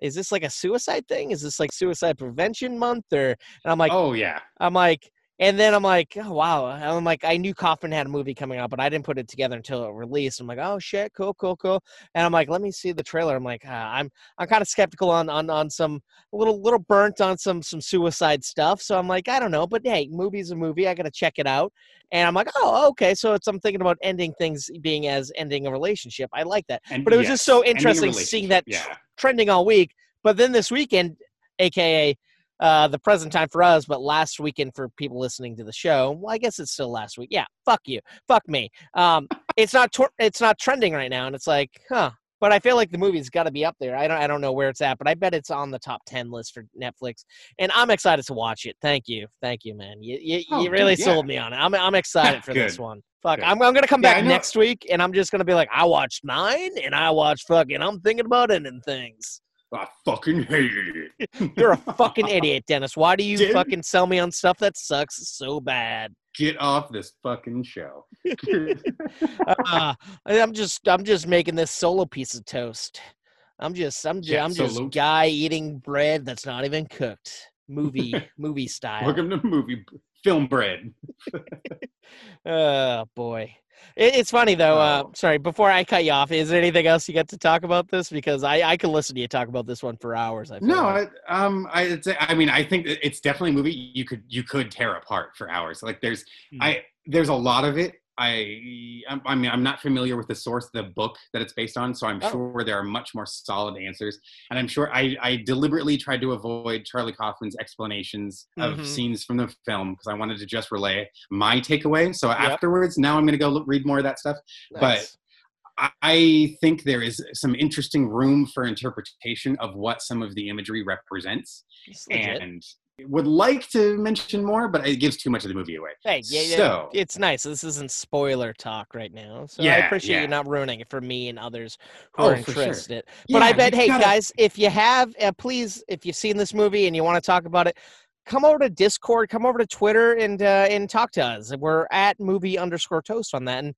is this like a suicide thing? Is this like suicide prevention month? Or, and I'm like, oh yeah. I'm like, and then I'm like, oh, wow. I'm like, I knew Kaufman had a movie coming out, but I didn't put it together until it released. I'm like, oh shit, cool, cool, cool. And I'm like, let me see the trailer. I'm like, ah, I'm I'm kind of skeptical on on on some a little little burnt on some some suicide stuff. So I'm like, I don't know, but hey, movie's a movie. I gotta check it out. And I'm like, oh, okay. So it's I'm thinking about ending things being as ending a relationship. I like that, and, but it was yes, just so interesting seeing that yeah. tr- trending all week. But then this weekend, aka. Uh, the present time for us, but last weekend for people listening to the show. Well, I guess it's still last week. Yeah, fuck you, fuck me. Um, it's not tor- it's not trending right now, and it's like, huh. But I feel like the movie's got to be up there. I don't I don't know where it's at, but I bet it's on the top ten list for Netflix. And I'm excited to watch it. Thank you, thank you, man. You you, oh, you really dude, yeah. sold me on it. I'm I'm excited for this one. Fuck, good. I'm I'm gonna come yeah, back next week, and I'm just gonna be like, I watched Mine, and I watched fucking. I'm thinking about ending things. I fucking hated it. You're a fucking idiot, Dennis. Why do you Didn't. fucking sell me on stuff that sucks so bad? Get off this fucking show. uh, I'm just, I'm just making this solo piece of toast. I'm just, I'm just, yeah, I'm just solo. guy eating bread that's not even cooked. Movie, movie style. Welcome to movie film bread. Oh boy. It's funny though. Uh, sorry, before I cut you off, is there anything else you got to talk about this? Because I, I could listen to you talk about this one for hours. I feel no, like. I, um, I, I mean, I think it's definitely a movie you could you could tear apart for hours. Like there's, mm-hmm. I there's a lot of it. I, I mean, I'm not familiar with the source, the book that it's based on, so I'm oh. sure there are much more solid answers. And I'm sure I, I deliberately tried to avoid Charlie Kaufman's explanations of mm-hmm. scenes from the film because I wanted to just relay my takeaway. So yep. afterwards, now I'm going to go look, read more of that stuff. Nice. But I think there is some interesting room for interpretation of what some of the imagery represents. And would like to mention more, but it gives too much of the movie away. Hey, yeah, so, yeah, it's nice. This isn't spoiler talk right now, so yeah, I appreciate yeah. you not ruining it for me and others who oh, are interested. Sure. But yeah, I bet, hey gotta... guys, if you have, uh, please, if you've seen this movie and you want to talk about it, come over to Discord, come over to Twitter, and uh, and talk to us. We're at movie underscore toast on that, and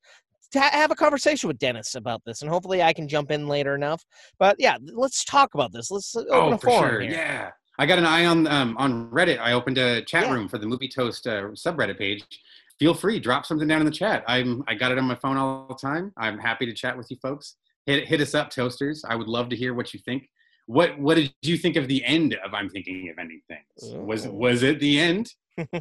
to have a conversation with Dennis about this, and hopefully I can jump in later enough. But yeah, let's talk about this. Let's open oh, a for forum sure. here. Yeah. I got an eye on um, on Reddit. I opened a chat yeah. room for the Movie Toast uh, subreddit page. Feel free, drop something down in the chat. I'm I got it on my phone all the time. I'm happy to chat with you folks. Hit hit us up, Toasters. I would love to hear what you think. What what did you think of the end of I'm Thinking of Ending Things? Ooh. Was was it the end?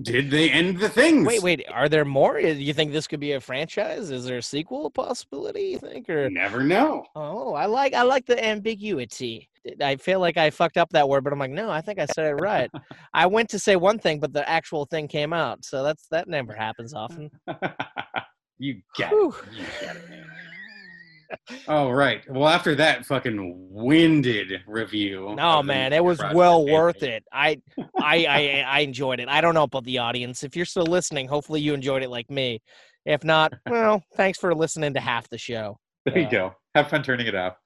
Did they end the things? Wait, wait. Are there more? Do you think this could be a franchise? Is there a sequel possibility? You think or never know? Oh, I like I like the ambiguity. I feel like I fucked up that word, but I'm like, no, I think I said it right. I went to say one thing, but the actual thing came out. So that's that never happens often. You get it. You get it, man. All right. Well, after that fucking winded review. No, man, it was well worth it. I, I, I, I enjoyed it. I don't know about the audience. If you're still listening, hopefully you enjoyed it like me. If not, well, thanks for listening to half the show. There you uh, go. Have fun turning it off.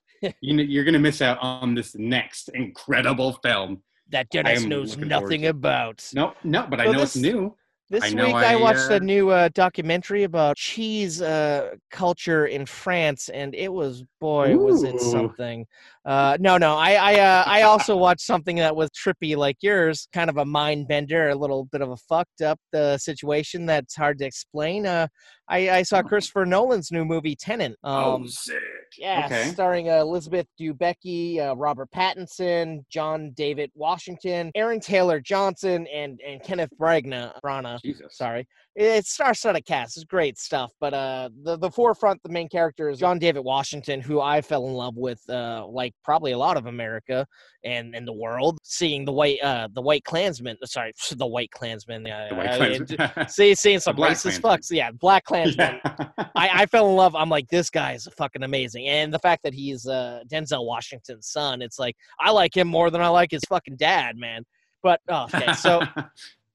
You know, you're going to miss out on this next incredible film that Dennis knows nothing about. No, no, but so I know this, it's new. This I week I, I watched uh, a new uh, documentary about cheese uh, culture in France, and it was, boy, ooh. was it something. Uh, no, no, I I, uh, I also watched something that was trippy like yours, kind of a mind bender, a little bit of a fucked up uh, situation that's hard to explain. Uh, I, I saw Christopher Nolan's new movie, Tenet. Um, oh, sick. Yeah, okay. Starring uh, Elizabeth Debicki, uh, Robert Pattinson, John David Washington, Aaron Taylor Johnson, and and Kenneth Branagh. Branagh Jesus. Sorry. It's star-studded cast. It's great stuff. But uh, the, the forefront, the main character is John David Washington, who I fell in love with, uh, like probably a lot of America and, and the world, seeing the white uh, the white Klansman. Sorry, the white Klansman. Uh, the white Klansman. Uh, see, seeing some racist fucks. Yeah, black Klansman. Yeah. I, I fell in love. I'm like, this guy is fucking amazing. And the fact that he's uh, Denzel Washington's son, it's like, I like him more than I like his fucking dad, man. But, okay, so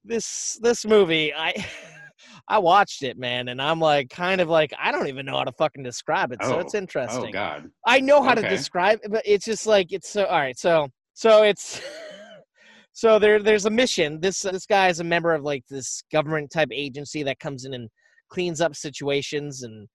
this this movie, I... I watched it, man, and I'm like, kind of like, I don't even know how to fucking describe it. Oh. So it's interesting. Oh God. I know how okay. to describe it, but it's just like, it's so, all right. So, so it's, so there, there's a mission. This, this guy is a member of like this government type agency that comes in and cleans up situations, and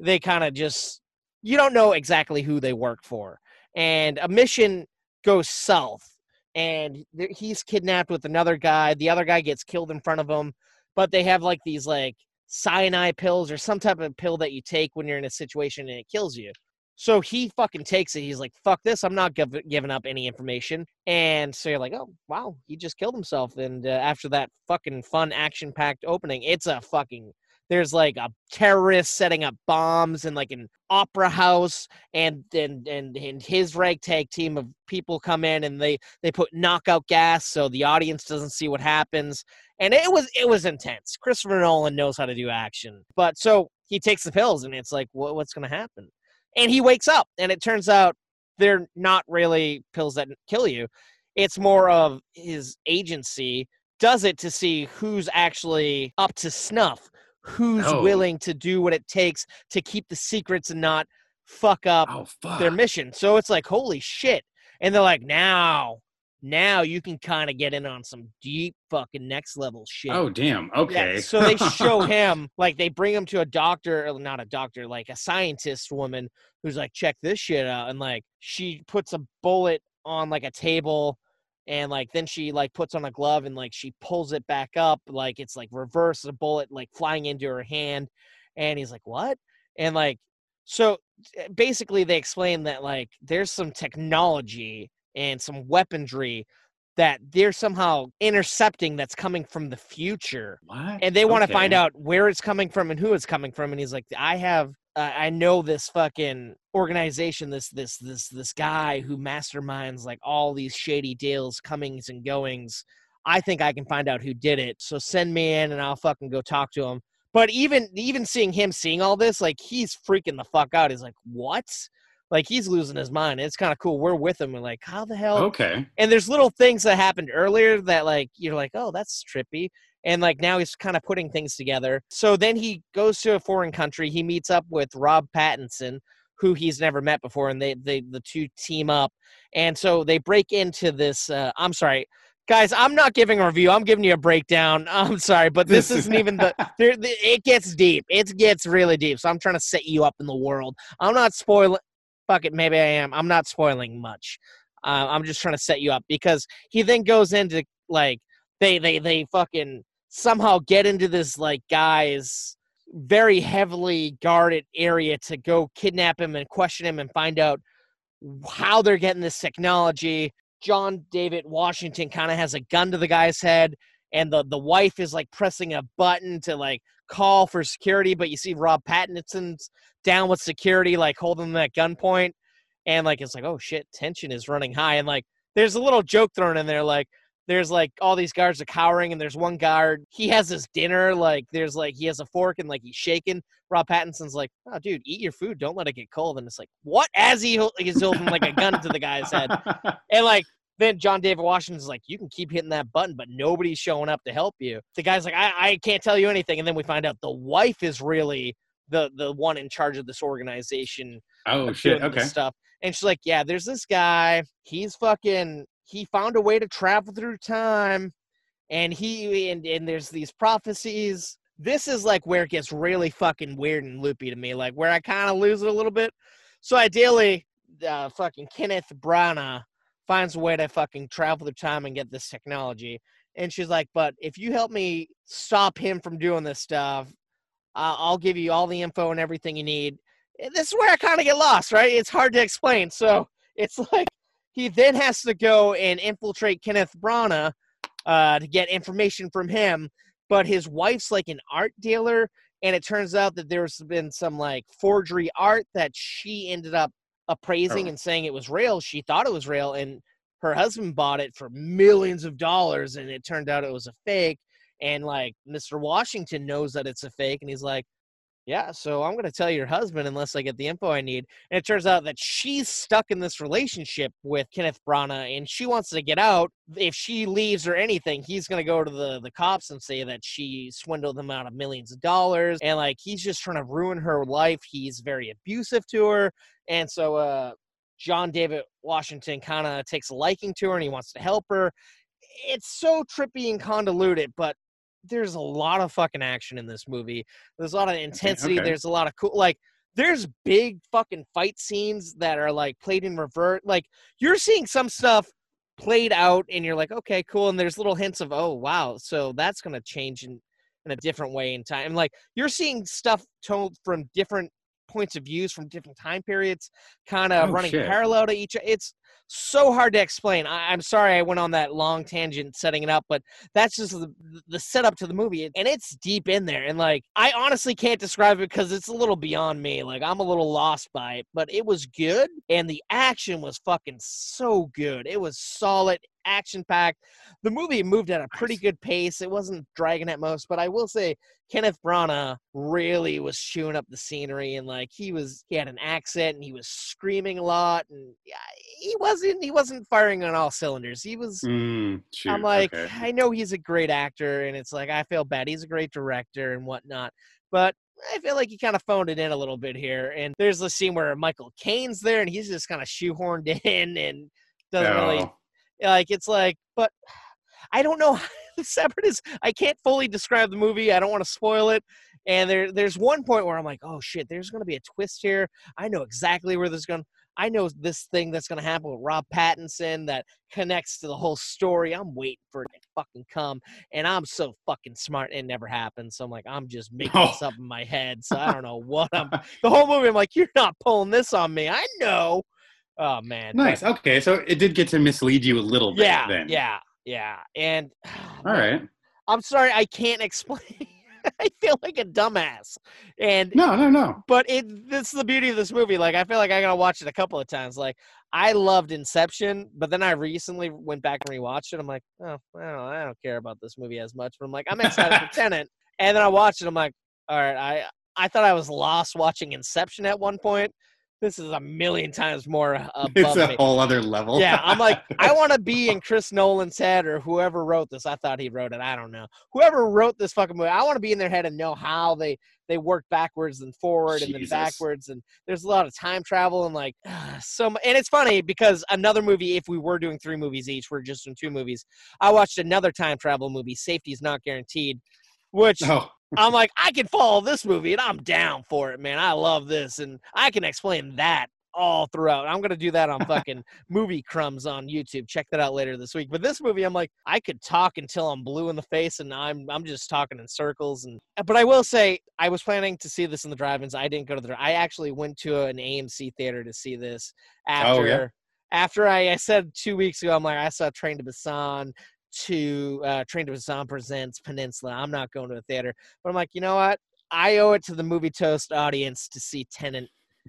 they kind of just, you don't know exactly who they work for. And a mission goes south, and he's kidnapped with another guy. The other guy gets killed in front of him, but they have like these like cyanide pills or some type of pill that you take when you're in a situation and it kills you. So he fucking takes it. He's like, fuck this. I'm not give- giving up any information. And so you're like, oh, wow, he just killed himself. And uh, after that fucking fun action-packed opening, it's a fucking... There's like a terrorist setting up bombs in like an opera house, and and, and and his ragtag team of people come in, and they they put knockout gas so the audience doesn't see what happens. And it was it was intense. Christopher Nolan knows how to do action. But so he takes the pills, and it's like, what, what's going to happen? And he wakes up, and it turns out they're not really pills that kill you. It's more of his agency does it to see who's actually up to snuff. Who's oh. willing to do what it takes to keep the secrets and not fuck up oh, fuck. their mission. So it's like, holy shit. And they're like, now, now you can kind of get in on some deep fucking next level shit. Oh, damn. Okay. Yeah, so they show him, like they bring him to a doctor, or not a doctor, like a scientist woman who's like, check this shit out. And like, she puts a bullet on like a table, and like then she like puts on a glove, and like she pulls it back up, like it's like reverse a bullet like flying into her hand. And he's like, what? And like, so basically they explain that like there's some technology and some weaponry that they're somehow intercepting that's coming from the future. What? And they want to okay. find out where it's coming from and who it's coming from. And he's like, I have Uh, I know this fucking organization, this this this this guy who masterminds like all these shady deals, comings and goings. I think I can find out who did it. So send me in, and I'll fucking go talk to him. But even even seeing him seeing all this, like he's freaking the fuck out. He's like, what? Like he's losing his mind. It's kind of cool. We're with him. We're like, how the hell? Okay. And there's little things that happened earlier that like you're like, oh, that's trippy. And, like, now he's kind of putting things together. So then he goes to a foreign country. He meets up with Rob Pattinson, who he's never met before, and they, they the two team up. And so they break into this uh, – I'm sorry. Guys, I'm not giving a review. I'm giving you a breakdown. I'm sorry, but this isn't even the – it gets deep. It gets really deep. So I'm trying to set you up in the world. I'm not spoiling – fuck it, maybe I am. I'm not spoiling much. Uh, I'm just trying to set you up, because he then goes into, like, they they they fucking – somehow get into this like guy's very heavily guarded area to go kidnap him and question him and find out how they're getting this technology. John David Washington kind of has a gun to the guy's head, and the, the wife is like pressing a button to like call for security. But you see Rob Pattinson's down with security, like holding them at gunpoint. And like, it's like, oh shit, tension is running high. And like, there's a little joke thrown in there. Like, there's like all these guards are cowering, and there's one guard. He has his dinner. Like there's like, he has a fork, and like he's shaking. Rob Pattinson's like, oh dude, eat your food. Don't let it get cold. And it's like, what? As he is holding like a gun to the guy's head. And like, then John David Washington's like, you can keep hitting that button, but nobody's showing up to help you. The guy's like, I, I can't tell you anything. And then we find out the wife is really the, the one in charge of this organization. Oh shit. Okay. Stuff. And she's like, yeah, there's this guy. He's fucking, he found a way to travel through time, and he and, and there's these prophecies. This is like where it gets really fucking weird and loopy to me, like where I kind of lose it a little bit. So ideally, uh, fucking Kenneth Branagh finds a way to fucking travel through time and get this technology. And she's like, but if you help me stop him from doing this stuff, uh, I'll give you all the info and everything you need. This is where I kind of get lost, right? It's hard to explain. So it's like, he then has to go and infiltrate Kenneth Branagh uh, to get information from him. But his wife's like an art dealer, and it turns out that there's been some like forgery art that she ended up appraising oh. and saying it was real. She thought it was real, and her husband bought it for millions of dollars, and it turned out it was a fake. And like Mister Washington knows that it's a fake, and he's like, yeah, so I'm going to tell your husband unless I get the info I need. And it turns out that she's stuck in this relationship with Kenneth Branagh, and she wants to get out. If she leaves or anything, he's going to go to the, the cops and say that she swindled them out of millions of dollars. And, like, he's just trying to ruin her life. He's very abusive to her. And so uh, John David Washington kind of takes a liking to her, and he wants to help her. It's so trippy and convoluted, but there's a lot of fucking action in this movie. There's a lot of intensity. Okay, okay. There's a lot of cool, like, there's big fucking fight scenes that are, like, played in reverse. Like, you're seeing some stuff played out and you're like, okay, cool. And there's little hints of, oh, wow, so that's going to change in, in a different way in time. And, like, you're seeing stuff told from different points of views, from different time periods, kind of oh, running shit. parallel to each other. It's so hard to explain. I, I'm sorry I went on that long tangent setting it up, but that's just the, the setup to the movie. And it's deep in there. And, like, I honestly can't describe it because it's a little beyond me. Like, I'm a little lost by it, but it was good. And the action was fucking so good. It was solid, action-packed. The movie moved at a pretty good pace. It wasn't dragging at most, but I will say Kenneth Branagh really was chewing up the scenery, and, like, he was he had an accent and he was screaming a lot, and he wasn't he wasn't firing on all cylinders. He was mm, shoot, I'm like, okay. I know he's a great actor, and it's like, I feel bad. He's a great director and whatnot, but I feel like he kind of phoned it in a little bit here. And there's the scene where Michael Caine's there, and he's just kind of shoehorned in and doesn't no. really. Like, it's like, but I don't know how to separate is. I can't fully describe the movie. I don't want to spoil it. And there, there's one point where I'm like, oh, shit, there's going to be a twist here. I know exactly where there's going to I know this thing that's going to happen with Rob Pattinson that connects to the whole story. I'm waiting for it to fucking come. And I'm so fucking smart. It never happens. So I'm like, I'm just making oh. this up in my head. So I don't know what I'm – the whole movie, I'm like, you're not pulling this on me. I know. Oh, man. Nice. Okay, so it did get to mislead you a little bit yeah, then. Yeah, yeah, yeah. And all right. I'm sorry, I can't explain. I feel like a dumbass. And No, no, no. But it this is the beauty of this movie. Like, I feel like I got to watch it a couple of times. Like, I loved Inception, but then I recently went back and rewatched it. I'm like, oh, well, I don't care about this movie as much. But I'm like, I'm excited for Tenet. And then I watched it. I'm like, all right, I, I thought I was lost watching Inception at one point. This is a million times more above It's a me. whole other level. Yeah, I'm like, I want to be in Chris Nolan's head, or whoever wrote this. I thought he wrote it. I don't know. Whoever wrote this fucking movie, I want to be in their head and know how they, they work backwards and forward Jesus. and then backwards. And there's a lot of time travel and, like, uh, so much. And it's funny because another movie, if we were doing three movies each, we're just doing two movies. I watched another time travel movie, Safety's Not Guaranteed, which... Oh. I'm like, I can follow this movie, and I'm down for it, man. I love this, and I can explain that all throughout. I'm going to do that on fucking Movie Crumbs on YouTube. Check that out later this week. But this movie, I'm like, I could talk until I'm blue in the face, and I'm I'm just talking in circles. And But I will say, I was planning to see this in the drive-ins. I didn't go to the I actually went to an A M C theater to see this. After, oh, yeah? after I, I said two weeks ago, I'm like, I saw Train to Busan, to uh, Train to Busan presents Peninsula. I'm not going to a theater. But I'm like, you know what? I owe it to the Movie Toast audience to see Tenet.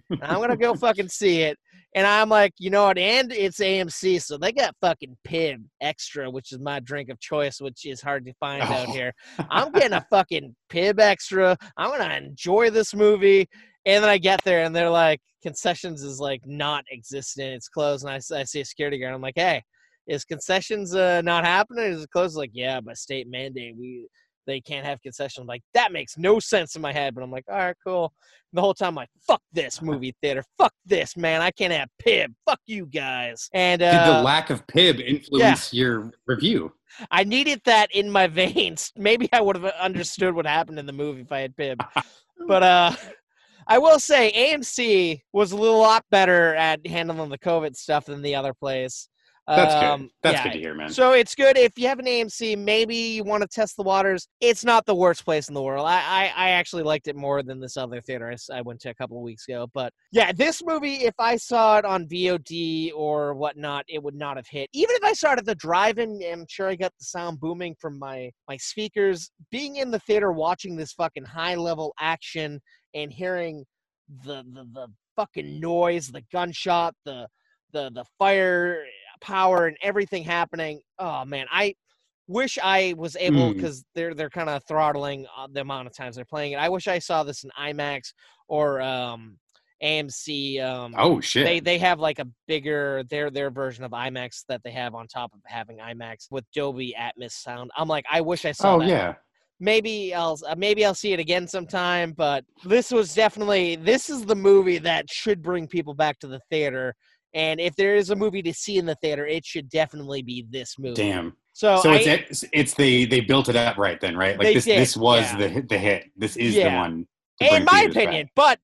And I'm going to go fucking see it. And I'm like, you know what? And it's A M C, so they got fucking Pibb Extra, which is my drink of choice, which is hard to find oh. out here. I'm getting a fucking Pibb Extra. I'm going to enjoy this movie. And then I get there, and they're like, concessions is, like, not existent. It's closed. And I, I see a security guard. I'm like, hey, is concessions uh, not happening? Is it closed? Like, yeah, by state mandate, we they can't have concessions. I'm like, that makes no sense in my head. But I'm like, all right, cool. And the whole time, I'm like, fuck this movie theater. Fuck this, man. I can't have Pibb. Fuck you guys. And uh, did the lack of Pibb influence yeah. your review? I needed that in my veins. Maybe I would have understood what happened in the movie if I had Pibb. But uh, I will say A M C was a little lot better at handling the COVID stuff than the other place. That's good. Um, That's yeah. good to hear, man. So it's good. If you have an A M C, maybe you want to test the waters. It's not the worst place in the world. I, I, I actually liked it more than this other theater I, I went to a couple of weeks ago. But, yeah, this movie, if I saw it on V O D or whatnot, it would not have hit. Even if I saw it at the drive-in, I'm sure I got the sound booming from my, my speakers. Being in the theater watching this fucking high-level action and hearing the, the, the fucking noise, the gunshot, the the the fire... power and everything happening. Oh man, I wish I was able, because mm. they're they're kind of throttling the amount of times they're playing it. I wish I saw this in IMAX or um, A M C. Um, oh shit! They they have like a bigger their their version of IMAX that they have on top of having IMAX with Dolby Atmos sound. I'm like, I wish I saw. Oh that. Yeah. Maybe I'll maybe I'll see it again sometime. But this was definitely this is the movie that should bring people back to the theater. And if there is a movie to see in the theater, it should definitely be this movie. Damn. So, so I, it's it's the they built it up right then, right? Like this did, this was yeah. the the hit. This is yeah. the one. In my opinion, back.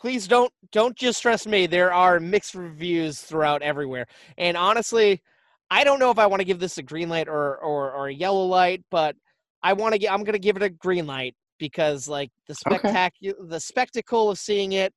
But please don't don't just trust me. There are mixed reviews throughout everywhere. And honestly, I don't know if I want to give this a green light or or, or a yellow light, but I want to get I'm going to give it a green light because like the spectacular okay. the spectacle of seeing it,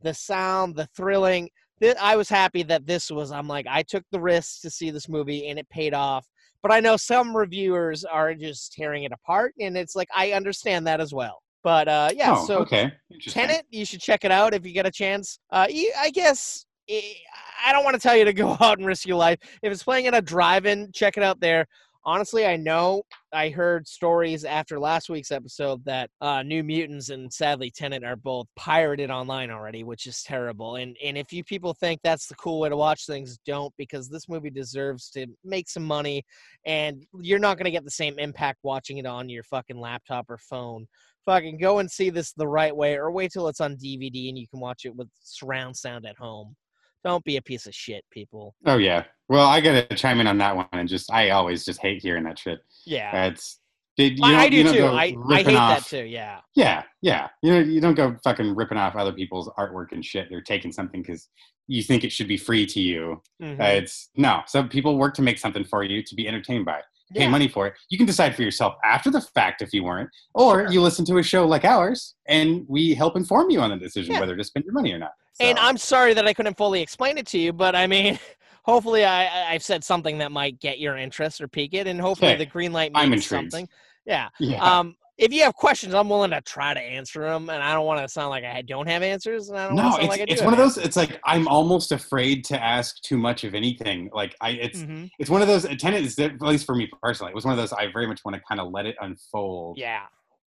the sound, the thrilling. Th- I was happy that this was I'm like I took the risk to see this movie and it paid off. But I know some reviewers are just tearing it apart, and it's like, I understand that as well. But, uh, yeah, oh, so okay. Tenet, you should check it out if you get a chance. Uh, you, I guess, I don't want to tell you to go out and risk your life. If it's playing at a drive-in, check it out there. Honestly, I know I heard stories after last week's episode that uh, New Mutants and sadly Tenet are both pirated online already, which is terrible. And and if you people think that's the cool way to watch things, don't, because this movie deserves to make some money, and you're not going to get the same impact watching it on your fucking laptop or phone. Fucking go and see this the right way, or wait till it's on D V D and you can watch it with surround sound at home. Don't be a piece of shit, people. Oh, yeah. Well, I got to chime in on that one. And just, I always just hate hearing that shit. Yeah. It's, it, you I, I do, you too. I, I hate off, that, too. Yeah. Yeah. Yeah. You know, you don't go fucking ripping off other people's artwork and shit. They're taking something because you think it should be free to you. Mm-hmm. Uh, it's, no. Some people work to make something for you to be entertained by. Yeah. Pay money for it. You can decide for yourself after the fact if you weren't, or sure. you listen to a show like ours and we help inform you on the decision yeah. whether to spend your money or not. So. And I'm sorry that I couldn't fully explain it to you, but I mean, hopefully I, I've said something that might get your interest or pique it, and hopefully okay. the green light means something. Yeah. yeah. Um, if you have questions, I'm willing to try to answer them, and I don't want to sound like I don't have answers, and I don't no, want to sound like I do. It's one of those, it's like, I'm almost afraid to ask too much of anything. Like, I, it's mm-hmm. it's one of those, Tenet is, at least for me personally, it was one of those, I very much want to kind of let it unfold yeah.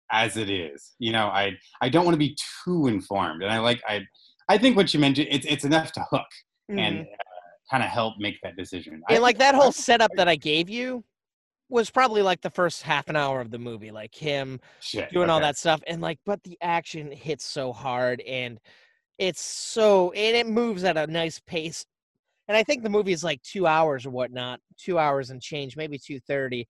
as it is. You know, I I don't want to be too informed, and I like, I I think what you mentioned, it's it's enough to hook mm-hmm. and uh, kind of help make that decision. And I, like that whole setup that I gave you, was probably like the first half an hour of the movie, like him Shit, doing okay. all that stuff. And like, but the action hits so hard and it's so, and it moves at a nice pace. And I think the movie is like two hours or whatnot, two hours and change, maybe two thirty,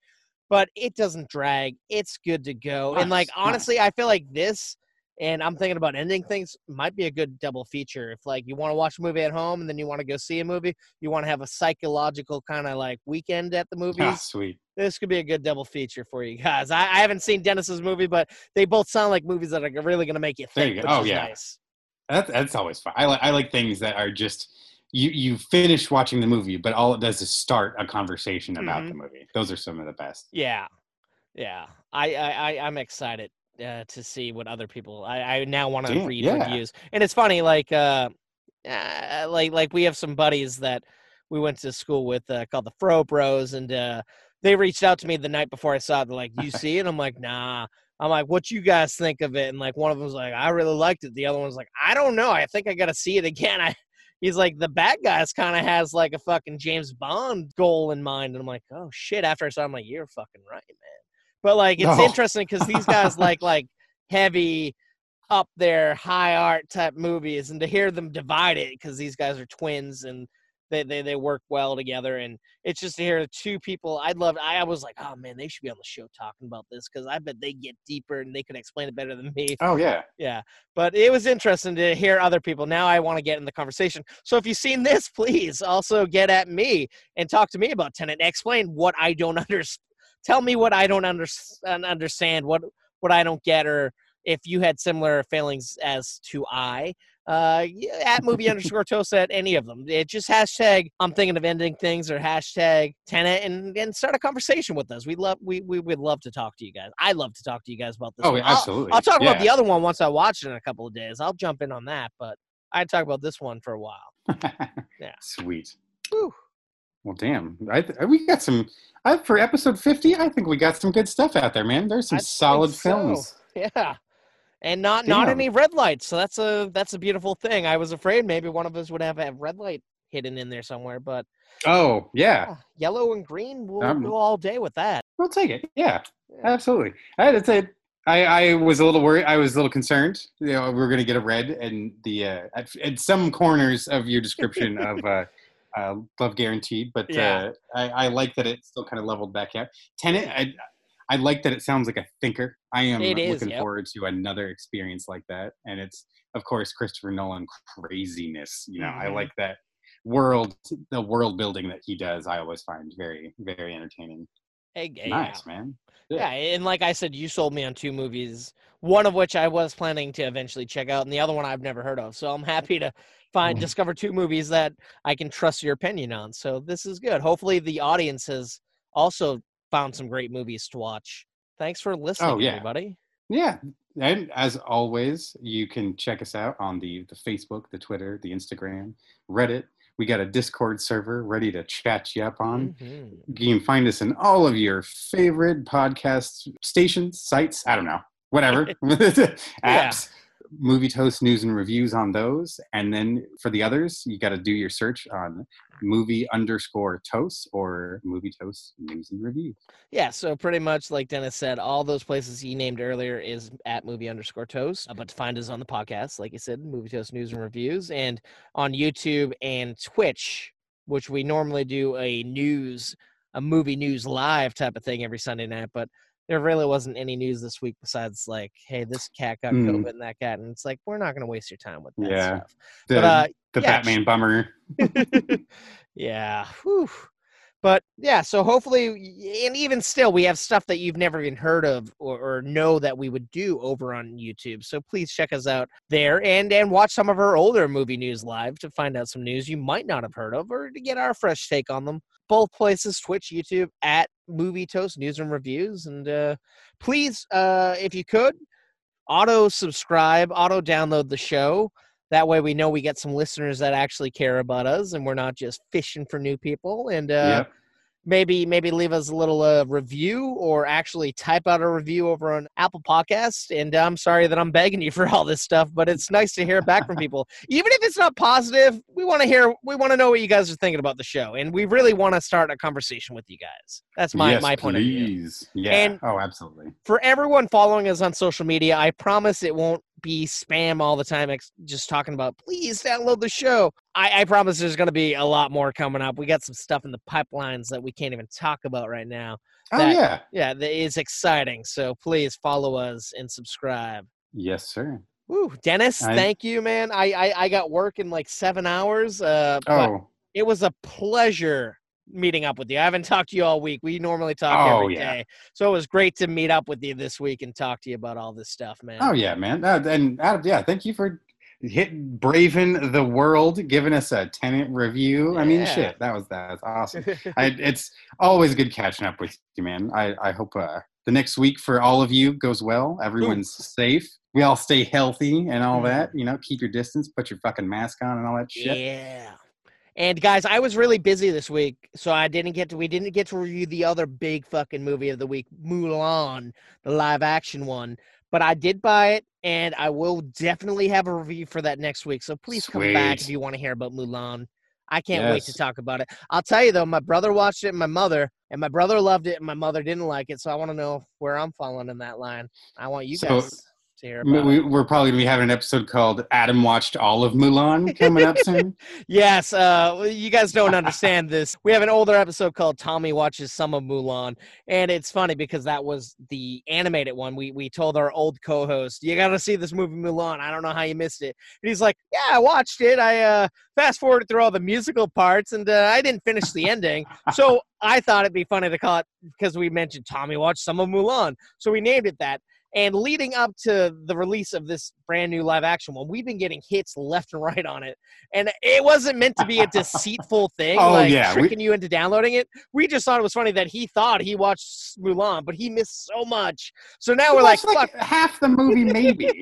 but it doesn't drag. It's good to go. Nice. And like, honestly, nice. I feel like this, and I'm thinking about ending things, might be a good double feature. If like you want to watch a movie at home and then you want to go see a movie, you want to have a psychological kind of like weekend at the movies. Oh, sweet. This could be a good double feature for you guys. I, I haven't seen Dennis's movie, but they both sound like movies that are really going to make you think. There you go. Oh, yeah. Nice. That's, that's always fun. I, li- I like things that are just, you, you finish watching the movie, but all it does is start a conversation about mm-hmm. the movie. Those are some of the best. Yeah. Yeah. I, I, I, I'm excited uh, to see what other people, I, I now want to read yeah. reviews. And it's funny, like, uh, uh, like, like we have some buddies that we went to school with uh, called the Fro Bros, and, uh, they reached out to me the night before I saw it. They're like, you see it? I'm like, nah. I'm like, what you guys think of it? And like, one of them was like, I really liked it. The other one's like, I don't know. I think I got to see it again. I, he's like, the bad guys kind of has like a fucking James Bond goal in mind. And I'm like, oh shit. After I saw it, I'm like, you're fucking right, man. But like, it's no. interesting because these guys like, like heavy up there, high art type movies, and to hear them divide it because these guys are twins and They, they they work well together, and it's just to hear two people. I'd love. I was like, oh man, they should be on the show talking about this because I bet they get deeper and they could explain it better than me. Oh yeah, yeah. But it was interesting to hear other people. Now I want to get in the conversation. So if you've seen this, please also get at me and talk to me about Tenet. Explain what I don't understand. Tell me what I don't under, understand. What what I don't get, or if you had similar failings as to I. Uh, at movie underscore toast at any of them. It just hashtag I'm thinking of ending things or hashtag Tenet and, and start a conversation with us. We love we we would love to talk to you guys. I love to talk to you guys about this. Oh, one. absolutely. I'll, I'll talk yeah. about the other one once I watch it in a couple of days. I'll jump in on that, but I talk about this one for a while. yeah. Sweet. Whew. Well, damn. I th- we got some. I, for episode fifty, I think we got some good stuff out there, man. There's some I solid so. films. Yeah. And not, not any red lights. So that's a, that's a beautiful thing. I was afraid maybe one of us would have a red light hidden in there somewhere, but. Oh, yeah. yeah yellow and green. We'll um, go all day with that. We'll take it. Yeah, yeah. Absolutely. I'd say I, I was a little worried. I was a little concerned. You know, we were going to get a red, and the, uh, at, at some corners of your description of, uh, Uh, Love Guaranteed, but yeah. uh, I, I like that it still kind of leveled back out. Tenet, I, I like that it sounds like a thinker. I am it looking is, yep. forward to another experience like that, and it's of course Christopher Nolan craziness. You know, mm-hmm. I like that world, the world building that he does. I always find very, very entertaining. Hey, nice yeah. man. Yeah. yeah, and like I said, you sold me on two movies, one of which I was planning to eventually check out, and the other one I've never heard of. So I'm happy to find discover two movies that I can trust your opinion on. So this is good. Hopefully the audience has also found some great movies to watch. Thanks for listening, oh, yeah. everybody. Yeah. And as always, you can check us out on the, the Facebook, the Twitter, the Instagram, Reddit. We got a Discord server ready to chat you up on. Mm-hmm. You can find us in all of your favorite podcast stations, sites, I don't know, whatever, apps. Yeah. Movie Toast news and reviews on those, and then for the others you got to do your search on movie underscore toast or Movie Toast news and review. Yeah, so pretty much like Dennis said, all those places he named earlier is at movie underscore toast, but to find us on the podcast, like you said, Movie Toast news and reviews, and on YouTube and Twitch, which we normally do a news a movie news live type of thing every Sunday night, but there really wasn't any news this week besides like, hey, this cat got mm. COVID and that cat. And it's like, we're not going to waste your time with that yeah. stuff. The, but, uh, the yeah. Batman bummer. yeah. Whew. But yeah, so hopefully, and even still, we have stuff that you've never even heard of or, or know that we would do over on YouTube. So please check us out there and, and watch some of our older movie news live to find out some news you might not have heard of or to get our fresh take on them. Both places, Twitch, YouTube, at Movie Toast, news and reviews. And uh, please, uh, if you could, auto-subscribe, auto-download the show. That way we know we get some listeners that actually care about us and we're not just fishing for new people. And uh, yep. maybe maybe leave us a little uh, review or actually type out a review over on Apple Podcasts. And I'm sorry that I'm begging you for all this stuff, but it's nice to hear back from people. Even if it's not positive, we want to hear, we want to know what you guys are thinking about the show. And we really want to start a conversation with you guys. That's my, yes, my point of view. Yeah. And oh, absolutely. For everyone following us on social media, I promise it won't be spam all the time, ex- just talking about, please download the show. I, I promise there's going to be a lot more coming up. We got some stuff in the pipelines that we can't even talk about right now. That, oh, yeah. Yeah, that is exciting. So please follow us and subscribe. Yes, sir. Woo, Dennis, I... thank you, man. I, I, I got work in like seven hours. Uh, but oh. It was a pleasure meeting up with you. I haven't talked to you all week. We normally talk oh, every yeah. day. So it was great to meet up with you this week and talk to you about all this stuff, man. Oh yeah, man. Uh, and uh, yeah, thank you for hitting braving the world, giving us a Tenet review. Yeah. I mean, shit, that was that's awesome. I, it's always good catching up with you, man. I I hope uh, the next week for all of you goes well. Everyone's Ooh. safe. We all stay healthy and all mm. that. You know, keep your distance, put your fucking mask on, and all that shit. Yeah. And guys, I was really busy this week, so I didn't get to, we didn't get to review the other big fucking movie of the week, Mulan, the live action one, but I did buy it and I will definitely have a review for that next week. So please Sweet. come back if you want to hear about Mulan. I can't yes. wait to talk about it. I'll tell you though, my brother watched it and my mother, and my brother loved it and my mother didn't like it. So I want to know where I'm falling in that line. I want you so- guys. We, we're probably going to be having an episode called Adam Watched All of Mulan coming up soon. Yes. Uh, you guys don't understand this. We have an older episode called Tommy Watches Some of Mulan. And it's funny because that was the animated one. We we told our old co-host, you got to see this movie Mulan. I don't know how you missed it. And he's like, yeah, I watched it. I uh, fast forwarded through all the musical parts and uh, I didn't finish the ending. So I thought it'd be funny to call it, because we mentioned Tommy Watched Some of Mulan. So we named it that. And leading up to the release of this brand new live action one, we've been getting hits left and right on it. And it wasn't meant to be a deceitful thing, oh, like yeah. tricking we... you into downloading it. We just thought it was funny that he thought he watched Mulan, but he missed so much. So now he we're like, like, fuck. Half the movie, maybe.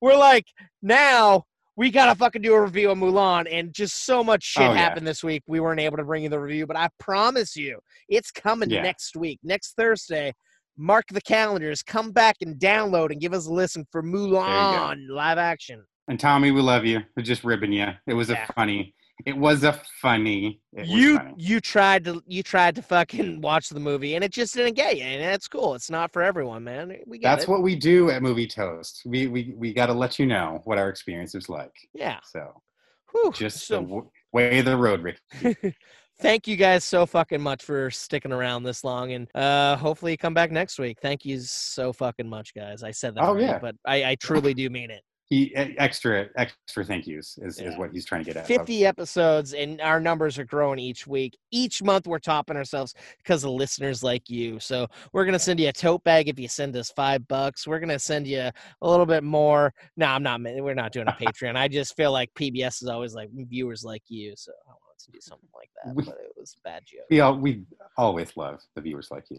We're like, now we got to fucking do a review of Mulan, and just so much shit oh, happened yeah. this week. We weren't able to bring you the review, but I promise you, it's coming yeah. next week. Next Thursday, mark the calendars. Come back and download and give us a listen for Mulan live action. And Tommy, we love you. We're just ribbing you. It was yeah. a funny. It was a funny. It you was funny. you tried to you tried to fucking watch the movie, and it just didn't get you. And that's cool. It's not for everyone, man. We get that's it. What we do at Movie Toast. We we we got to let you know what our experience is like. Yeah. So, Whew, just so. the w- way the road, Ricky. Thank you guys so fucking much for sticking around this long, and uh, hopefully you come back next week. Thank you so fucking much, guys. I said that, oh, already, yeah. but I, I truly do mean it. He, extra extra thank yous is, yeah. is what he's trying to get at. fifty episodes, and our numbers are growing each week. Each month we're topping ourselves because of listeners like you. So we're going to send you a tote bag if you send us five bucks. We're going to send you a little bit more. No, I'm not. We're not doing a Patreon. I just feel like P B S is always like viewers like you, so I wanted to do something like that, we, but it was a bad joke. We, all, we always love the viewers like you.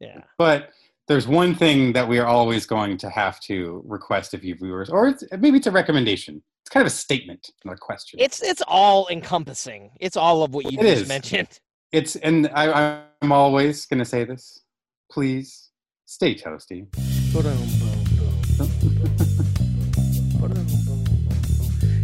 Yeah. But there's one thing that we are always going to have to request of you viewers, or it's, maybe it's a recommendation. It's kind of a statement, not a question. It's it's all encompassing. It's all of what you it just is. mentioned. It's and I, I'm always going to say this. Please stay toasty.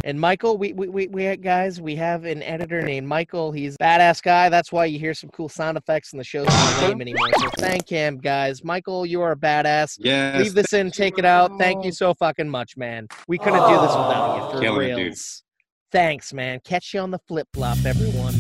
And Michael, we, we we we guys, we have an editor named Michael. He's a badass guy. That's why you hear some cool sound effects in the show's not name anymore. So thank him, guys. Michael, you are a badass. Yes. Leave this in, take it out. Thank you so fucking much, man. We couldn't oh, do this without you. For reals. Thanks, man. Catch you on the flip flop, everyone.